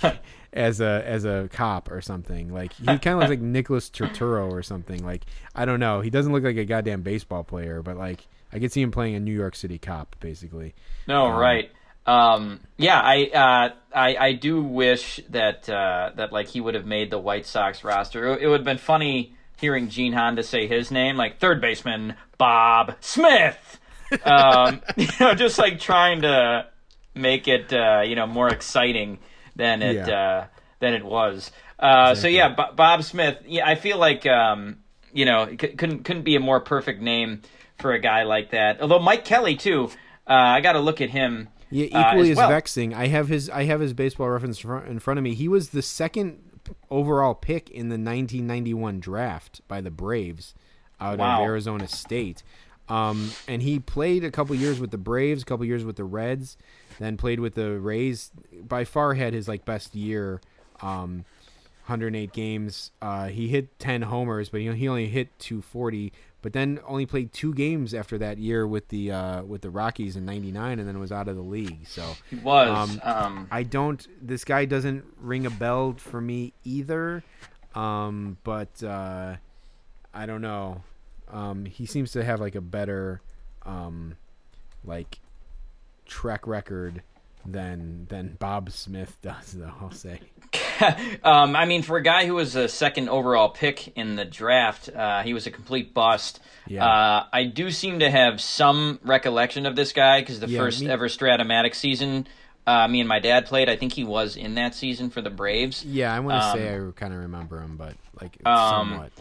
as a as a cop or something. Like he kind of looks like Nicholas Turturro or something. Like I don't know. He doesn't look like a goddamn baseball player, but like I could see him playing a New York City cop, basically. No, um, right. Um, yeah, I, uh, I I do wish that uh, that like he would have made the White Sox roster. It, it would have been funny hearing Gene Honda say his name, like third baseman Bob Smith. um, you know, just like trying to make it, uh, you know, more exciting than it yeah. uh, than it was. Uh, exactly. So yeah, B- Bob Smith. Yeah, I feel like um, you know, c- couldn't couldn't be a more perfect name for a guy like that. Although Mike Kelly too, uh, I got to look at him. Yeah, equally uh, as well. Vexing. I have his I have his baseball reference in front of me. He was the second overall pick in the nineteen ninety-one draft by the Braves out wow. of Arizona State. Um, and he played a couple years with the Braves, a couple years with the Reds, then played with the Rays. By far had his like best year, um, one hundred eight games. Uh, he hit ten homers, but he he only hit two forty. But then only played two games after that year with the uh, with the Rockies in ninety-nine, and then was out of the league. So he was. Um, um... I don't. This guy doesn't ring a bell for me either. Um, but uh, I don't know. Um, he seems to have like a better, um, like, track record than than Bob Smith does, though, I'll say. um, I mean, for a guy who was a second overall pick in the draft, uh, he was a complete bust. Yeah. Uh, I do seem to have some recollection of this guy because the yeah, first me- ever Stratomatic season, uh, me and my dad played. I think he was in that season for the Braves. Yeah, I want to um, say I kind of remember him, but like um, somewhat.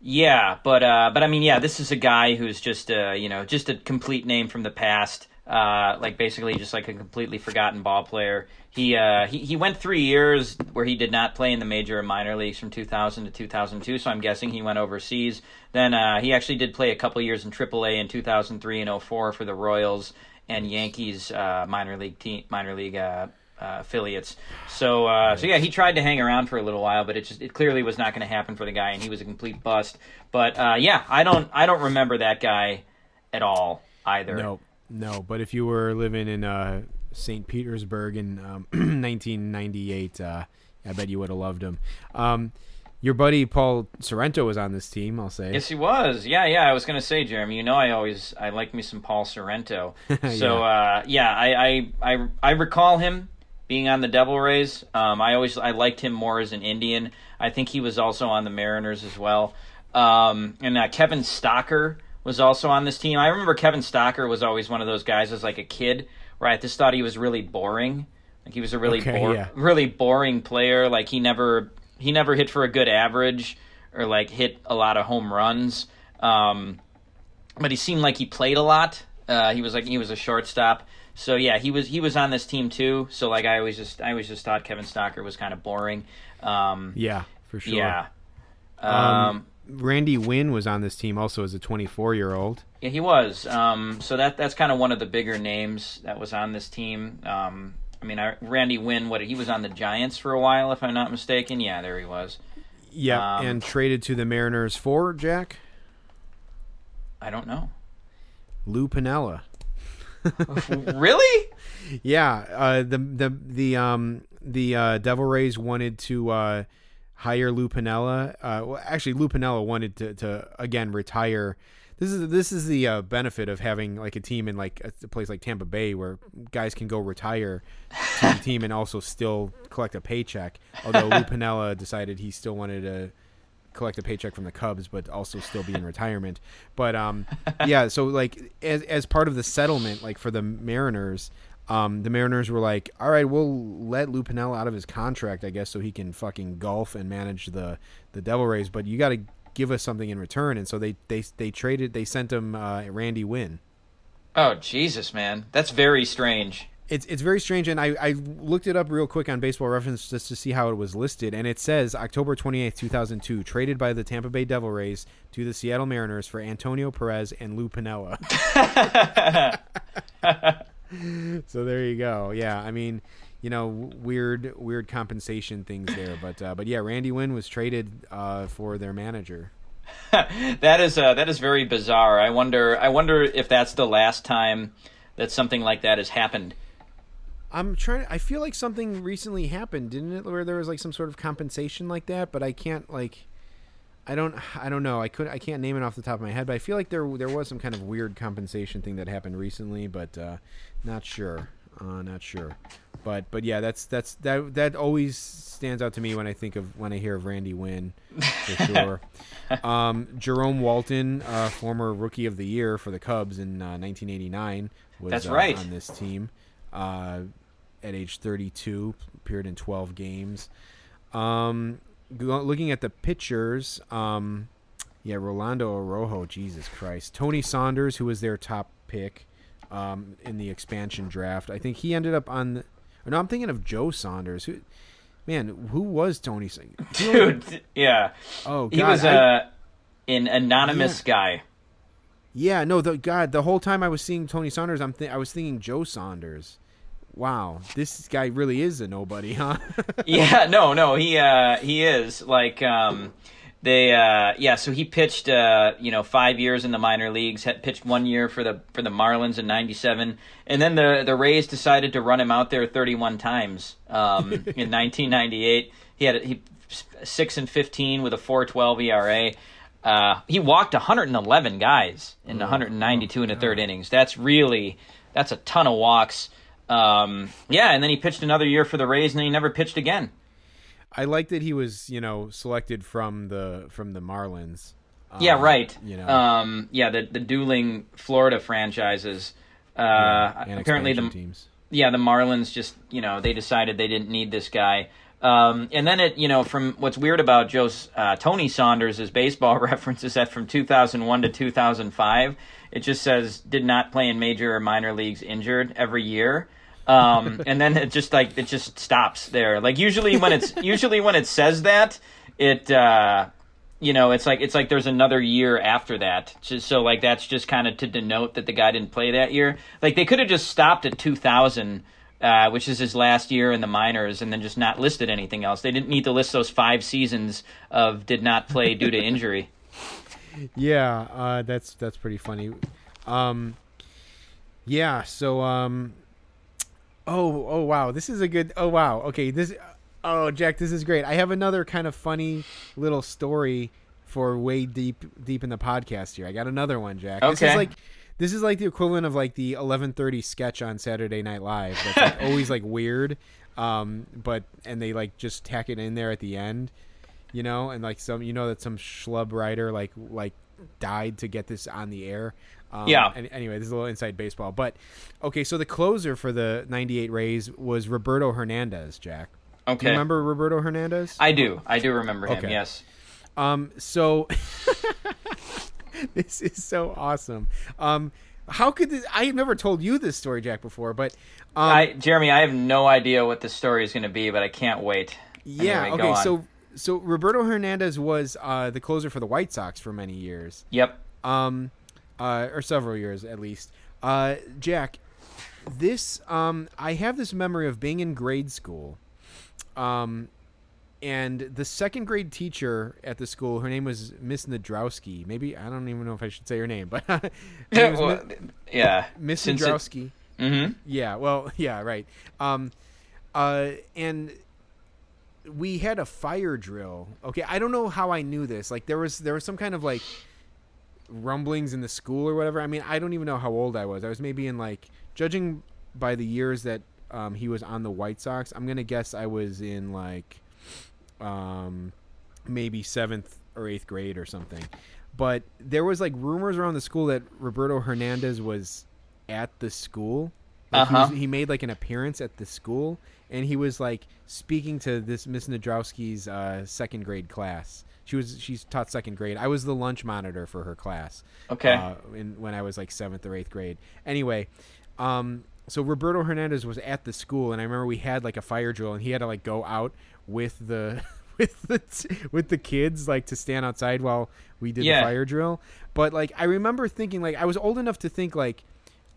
Yeah, but uh, but I mean, yeah, this is a guy who's just uh, you know, just a complete name from the past, uh, like basically just like a completely forgotten ball player. He uh, he he went three years where he did not play in the major and minor leagues from two thousand to two thousand two, so I'm guessing he went overseas. Then uh, he actually did play a couple years in triple A in two thousand three and oh four for the Royals and Yankees uh, minor league team minor league uh, uh, affiliates. So, uh, so yeah, he tried to hang around for a little while, but it just, it clearly was not going to happen for the guy, and he was a complete bust. But, uh, yeah, I don't, I don't remember that guy at all either. No, no. But if you were living in, uh, Saint Petersburg in, um, nineteen ninety-eight, uh, I bet you would have loved him. Um, Your buddy Paul Sorrento was on this team, I'll say. Yes, he was. Yeah, yeah. I was going to say, Jeremy, you know I always I like me some Paul Sorrento. So, yeah, uh, yeah I, I, I, I recall him being on the Devil Rays. Um, I always I liked him more as an Indian. I think he was also on the Mariners as well. Um, and uh, Kevin Stocker was also on this team. I remember Kevin Stocker was always one of those guys as like a kid, where I just thought he was really boring. Like he was a really okay, bo- yeah. really boring player. Like he never. He never hit for a good average or, like, hit a lot of home runs. Um, but he seemed like he played a lot. Uh, he was like he was a shortstop. So, yeah, he was he was on this team, too. So, like, I always just I always just thought Kevin Stocker was kind of boring. Um, yeah, for sure. Yeah. Um, um, Randy Wynn was on this team also as a twenty-four-year-old. Yeah, he was. Um, so that that's kind of one of the bigger names that was on this team. Um I mean, I, Randy Wynn, what he was on the Giants for a while, if I'm not mistaken. Yeah, there he was. Yeah, um, and traded to the Mariners for, Jack? I don't know. Lou Piniella. Really? Yeah. Uh, the the the um the uh, Devil Rays wanted to uh, hire Lou Piniella. Uh, well, actually, Lou Piniella wanted to, to again retire. This is this is the uh, benefit of having like a team in like a place like Tampa Bay where guys can go retire to the team and also still collect a paycheck. Although Lou Piniella decided he still wanted to collect a paycheck from the Cubs, but also still be in retirement. But um, yeah, so like as as part of the settlement, like for the Mariners, um, the Mariners were like, all right, we'll let Lou Piniella out of his contract, I guess, so he can fucking golf and manage the the Devil Rays. But you got to give us something in return. And so they they they traded, they sent him uh, Randy Wynn. Oh Jesus, man, that's very strange. It's it's very strange, and I, I looked it up real quick on Baseball Reference just to see how it was listed, and it says October twenty-eighth, two thousand two, traded by the Tampa Bay Devil Rays to the Seattle Mariners for Antonio Perez and Lou Piniella. So there you go. Yeah, I mean, you know, weird weird compensation things there, but uh, but yeah, Randy Wynn was traded uh, for their manager. That is uh, that is very bizarre. I wonder I wonder if that's the last time that something like that has happened. I'm trying to, I feel like something recently happened, didn't it? Where there was like some sort of compensation like that, but I can't like, I don't, I don't know. I could, I can't name it off the top of my head, but I feel like there, there was some kind of weird compensation thing that happened recently, but uh, not sure, uh, not sure. But, but yeah, that's, that's, that, that always stands out to me when I think of, when I hear of Randy Wynn, for sure. um, Jerome Walton, uh, former Rookie of the Year for the Cubs in uh, nineteen eighty-nine, was that's right. uh, on this team. Uh, at age thirty-two, appeared in twelve games. Um, looking at the pitchers, um, yeah, Rolando Araujo, Jesus Christ. Tony Saunders, who was their top pick um, in the expansion draft. I think he ended up on the, or no, I'm thinking of Joe Saunders. Who, man, who was Tony Saunders? Dude, yeah. Oh, God. He was I, uh, an anonymous yeah. guy. Yeah, no, the God, the whole time I was seeing Tony Saunders, I'm th- I was thinking Joe Saunders. Wow, this guy really is a nobody, huh? yeah, no, no, he uh, he is like um, they uh, yeah. So he pitched uh, you know five years in the minor leagues, had pitched one year for the for the Marlins in ninety-seven, and then the the Rays decided to run him out there thirty-one times um, in nineteen ninety-eight. He had he six and fifteen with a four point one two E R A. Uh, he walked one hundred eleven guys in oh, one hundred ninety-two oh, in the third innings. That's really that's a ton of walks. Um, yeah, and then he pitched another year for the Rays, and then he never pitched again. I like that he was, you know, selected from the from the Marlins. Um, yeah, right. You know, um, yeah, the the dueling Florida franchises. Uh, yeah, and apparently the teams. Yeah, the Marlins just, you know, they decided they didn't need this guy. Um, and then it, you know, from what's weird about Joe's, uh, Tony Saunders' Baseball Reference is that from two thousand one to two thousand five, it just says, did not play in major or minor leagues, injured every year. Um, and then it just like, it just stops there. Like usually when it's, usually when it says that it, uh, you know, it's like, it's like there's another year after that. So, so like, that's just kind of to denote that the guy didn't play that year. Like they could have just stopped at two thousand, Uh, which is his last year in the minors, and then just not listed anything else. They didn't need to list those five seasons of did not play due to injury. Yeah, uh, that's that's pretty funny. Um, yeah, so um, oh oh wow, this is a good oh wow okay this oh Jack, this is great. I have another kind of funny little story for way deep deep in the podcast here. I got another one, Jack. Okay. This is like. This is like the equivalent of like the eleven thirty sketch on Saturday Night Live. That's like always like weird, um, but and they like just tack it in there at the end, you know. And like some, you know, that some schlub writer like like died to get this on the air. Um, yeah. And anyway, this is a little inside baseball, but okay. So the closer for the ninety-eight Rays was Roberto Hernandez. Jack. Okay. Do you remember Roberto Hernandez? I do. I do remember him. Okay. Yes. Um. So. This is so awesome. Um, how could this? I have never told you this story, Jack, before, but um, I, Jeremy, I have no idea what the story is going to be, but I can't wait. Yeah. Anyway, okay. So, so Roberto Hernandez was uh, the closer for the White Sox for many years. Yep. Um, uh, or several years at least. Uh, Jack, this um, I have this memory of being in grade school. Um. And the second grade teacher at the school, her name was Miss Nadrowski. Maybe I don't even know if I should say her name, but her name was well, Mi- yeah, Miss Nadrowski. It... Mm-hmm. Yeah, well, yeah, right. Um, uh, and we had a fire drill. Okay, I don't know how I knew this. Like there was there was some kind of like rumblings in the school or whatever. I mean, I don't even know how old I was. I was maybe in like, judging by the years that um, he was on the White Sox, I'm gonna guess I was in like. Um, maybe seventh or eighth grade or something. But there was like rumors around the school that Roberto Hernandez was at the school. Like, uh-huh. he, was, he made like an appearance at the school, and he was like speaking to this Miss Nadrowski's uh, second grade class. She was she's taught second grade. I was the lunch monitor for her class. Okay. Uh, in, when I was like seventh or eighth grade. Anyway, um, so Roberto Hernandez was at the school, and I remember we had like a fire drill, and he had to like go out with the. With the t- with the kids, like, to stand outside while we did yeah. the fire drill. But like, I remember thinking, like, I was old enough to think, like,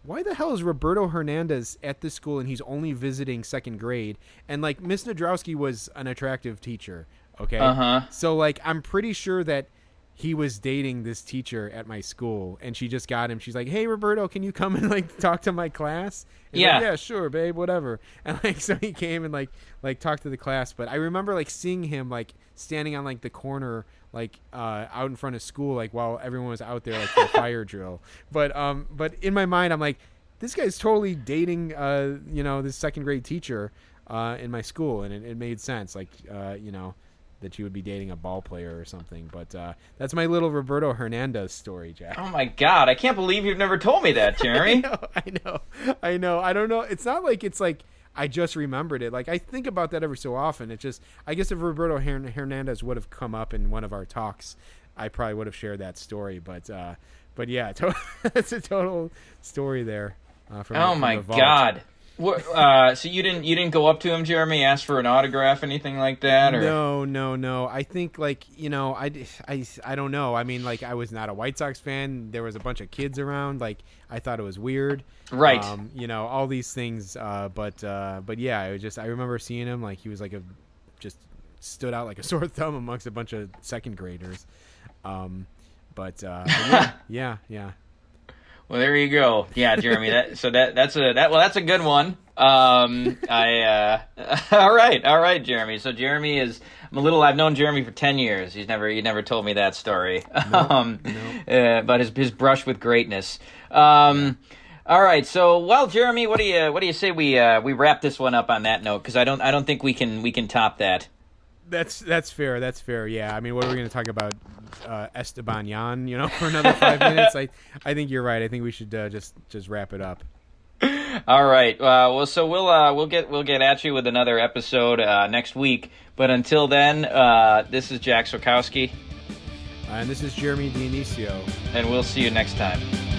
why the hell is Roberto Hernandez at this school and he's only visiting second grade? And like, Miss Nadrowski was an attractive teacher. Okay, uh-huh. So like, I'm pretty sure that he was dating this teacher at my school, and she just got him. She's like, "Hey, Roberto, can you come and like talk to my class?" And yeah, like, yeah, sure, babe, whatever. And like, so he came and like like talked to the class. But I remember like seeing him like standing on like the corner, like uh, out in front of school, like while everyone was out there like for a fire drill. But um, but in my mind, I'm like, this guy's totally dating uh, you know, this second grade teacher uh in my school, and it, it made sense, like uh, you know. that you would be dating a ball player or something. But uh, that's my little Roberto Hernandez story, Jack. Oh, my God. I can't believe you've never told me that, Jeremy. I know. I know. I know. I don't know. It's not like it's like I just remembered it. Like, I think about that every so often. It's just, I guess if Roberto Hern- Hernandez would have come up in one of our talks, I probably would have shared that story. But, uh, but yeah, to- that's a total story there. Uh, from, oh, from my the vault. God. Uh, so you didn't you didn't go up to him, Jeremy, ask for an autograph, anything like that? Or? No, no, no. I think, like, you know, I, I, I don't know. I mean, like, I was not a White Sox fan. There was a bunch of kids around. Like, I thought it was weird. Right. Um, you know, all these things. Uh, but, uh, but yeah, I was just I remember seeing him. Like, he was like a just stood out like a sore thumb amongst a bunch of second graders. Um, but, uh, but yeah, yeah, yeah. Well, there you go. Yeah, Jeremy. That, so that that's a that well, that's a good one. Um, I uh, all right, all right, Jeremy. So Jeremy is I'm a little. I've known Jeremy for ten years. He's never he never told me that story. Nope, um, nope. Uh, but his his brush with greatness. Um, all right. So well, Jeremy, what do you what do you say we uh, we wrap this one up on that note? Because I don't I don't think we can we can top that. That's that's fair. That's fair. Yeah. I mean, what are we going to talk about? Uh, Esteban Yan, you know, for another five minutes. I, I think you're right. I think we should uh, just just wrap it up. All right. Uh, well, so we'll uh, we'll get we'll get at you with another episode uh, next week. But until then, uh, this is Jack Sowakowski, and this is Jeremy Dionisio, and we'll see you next time.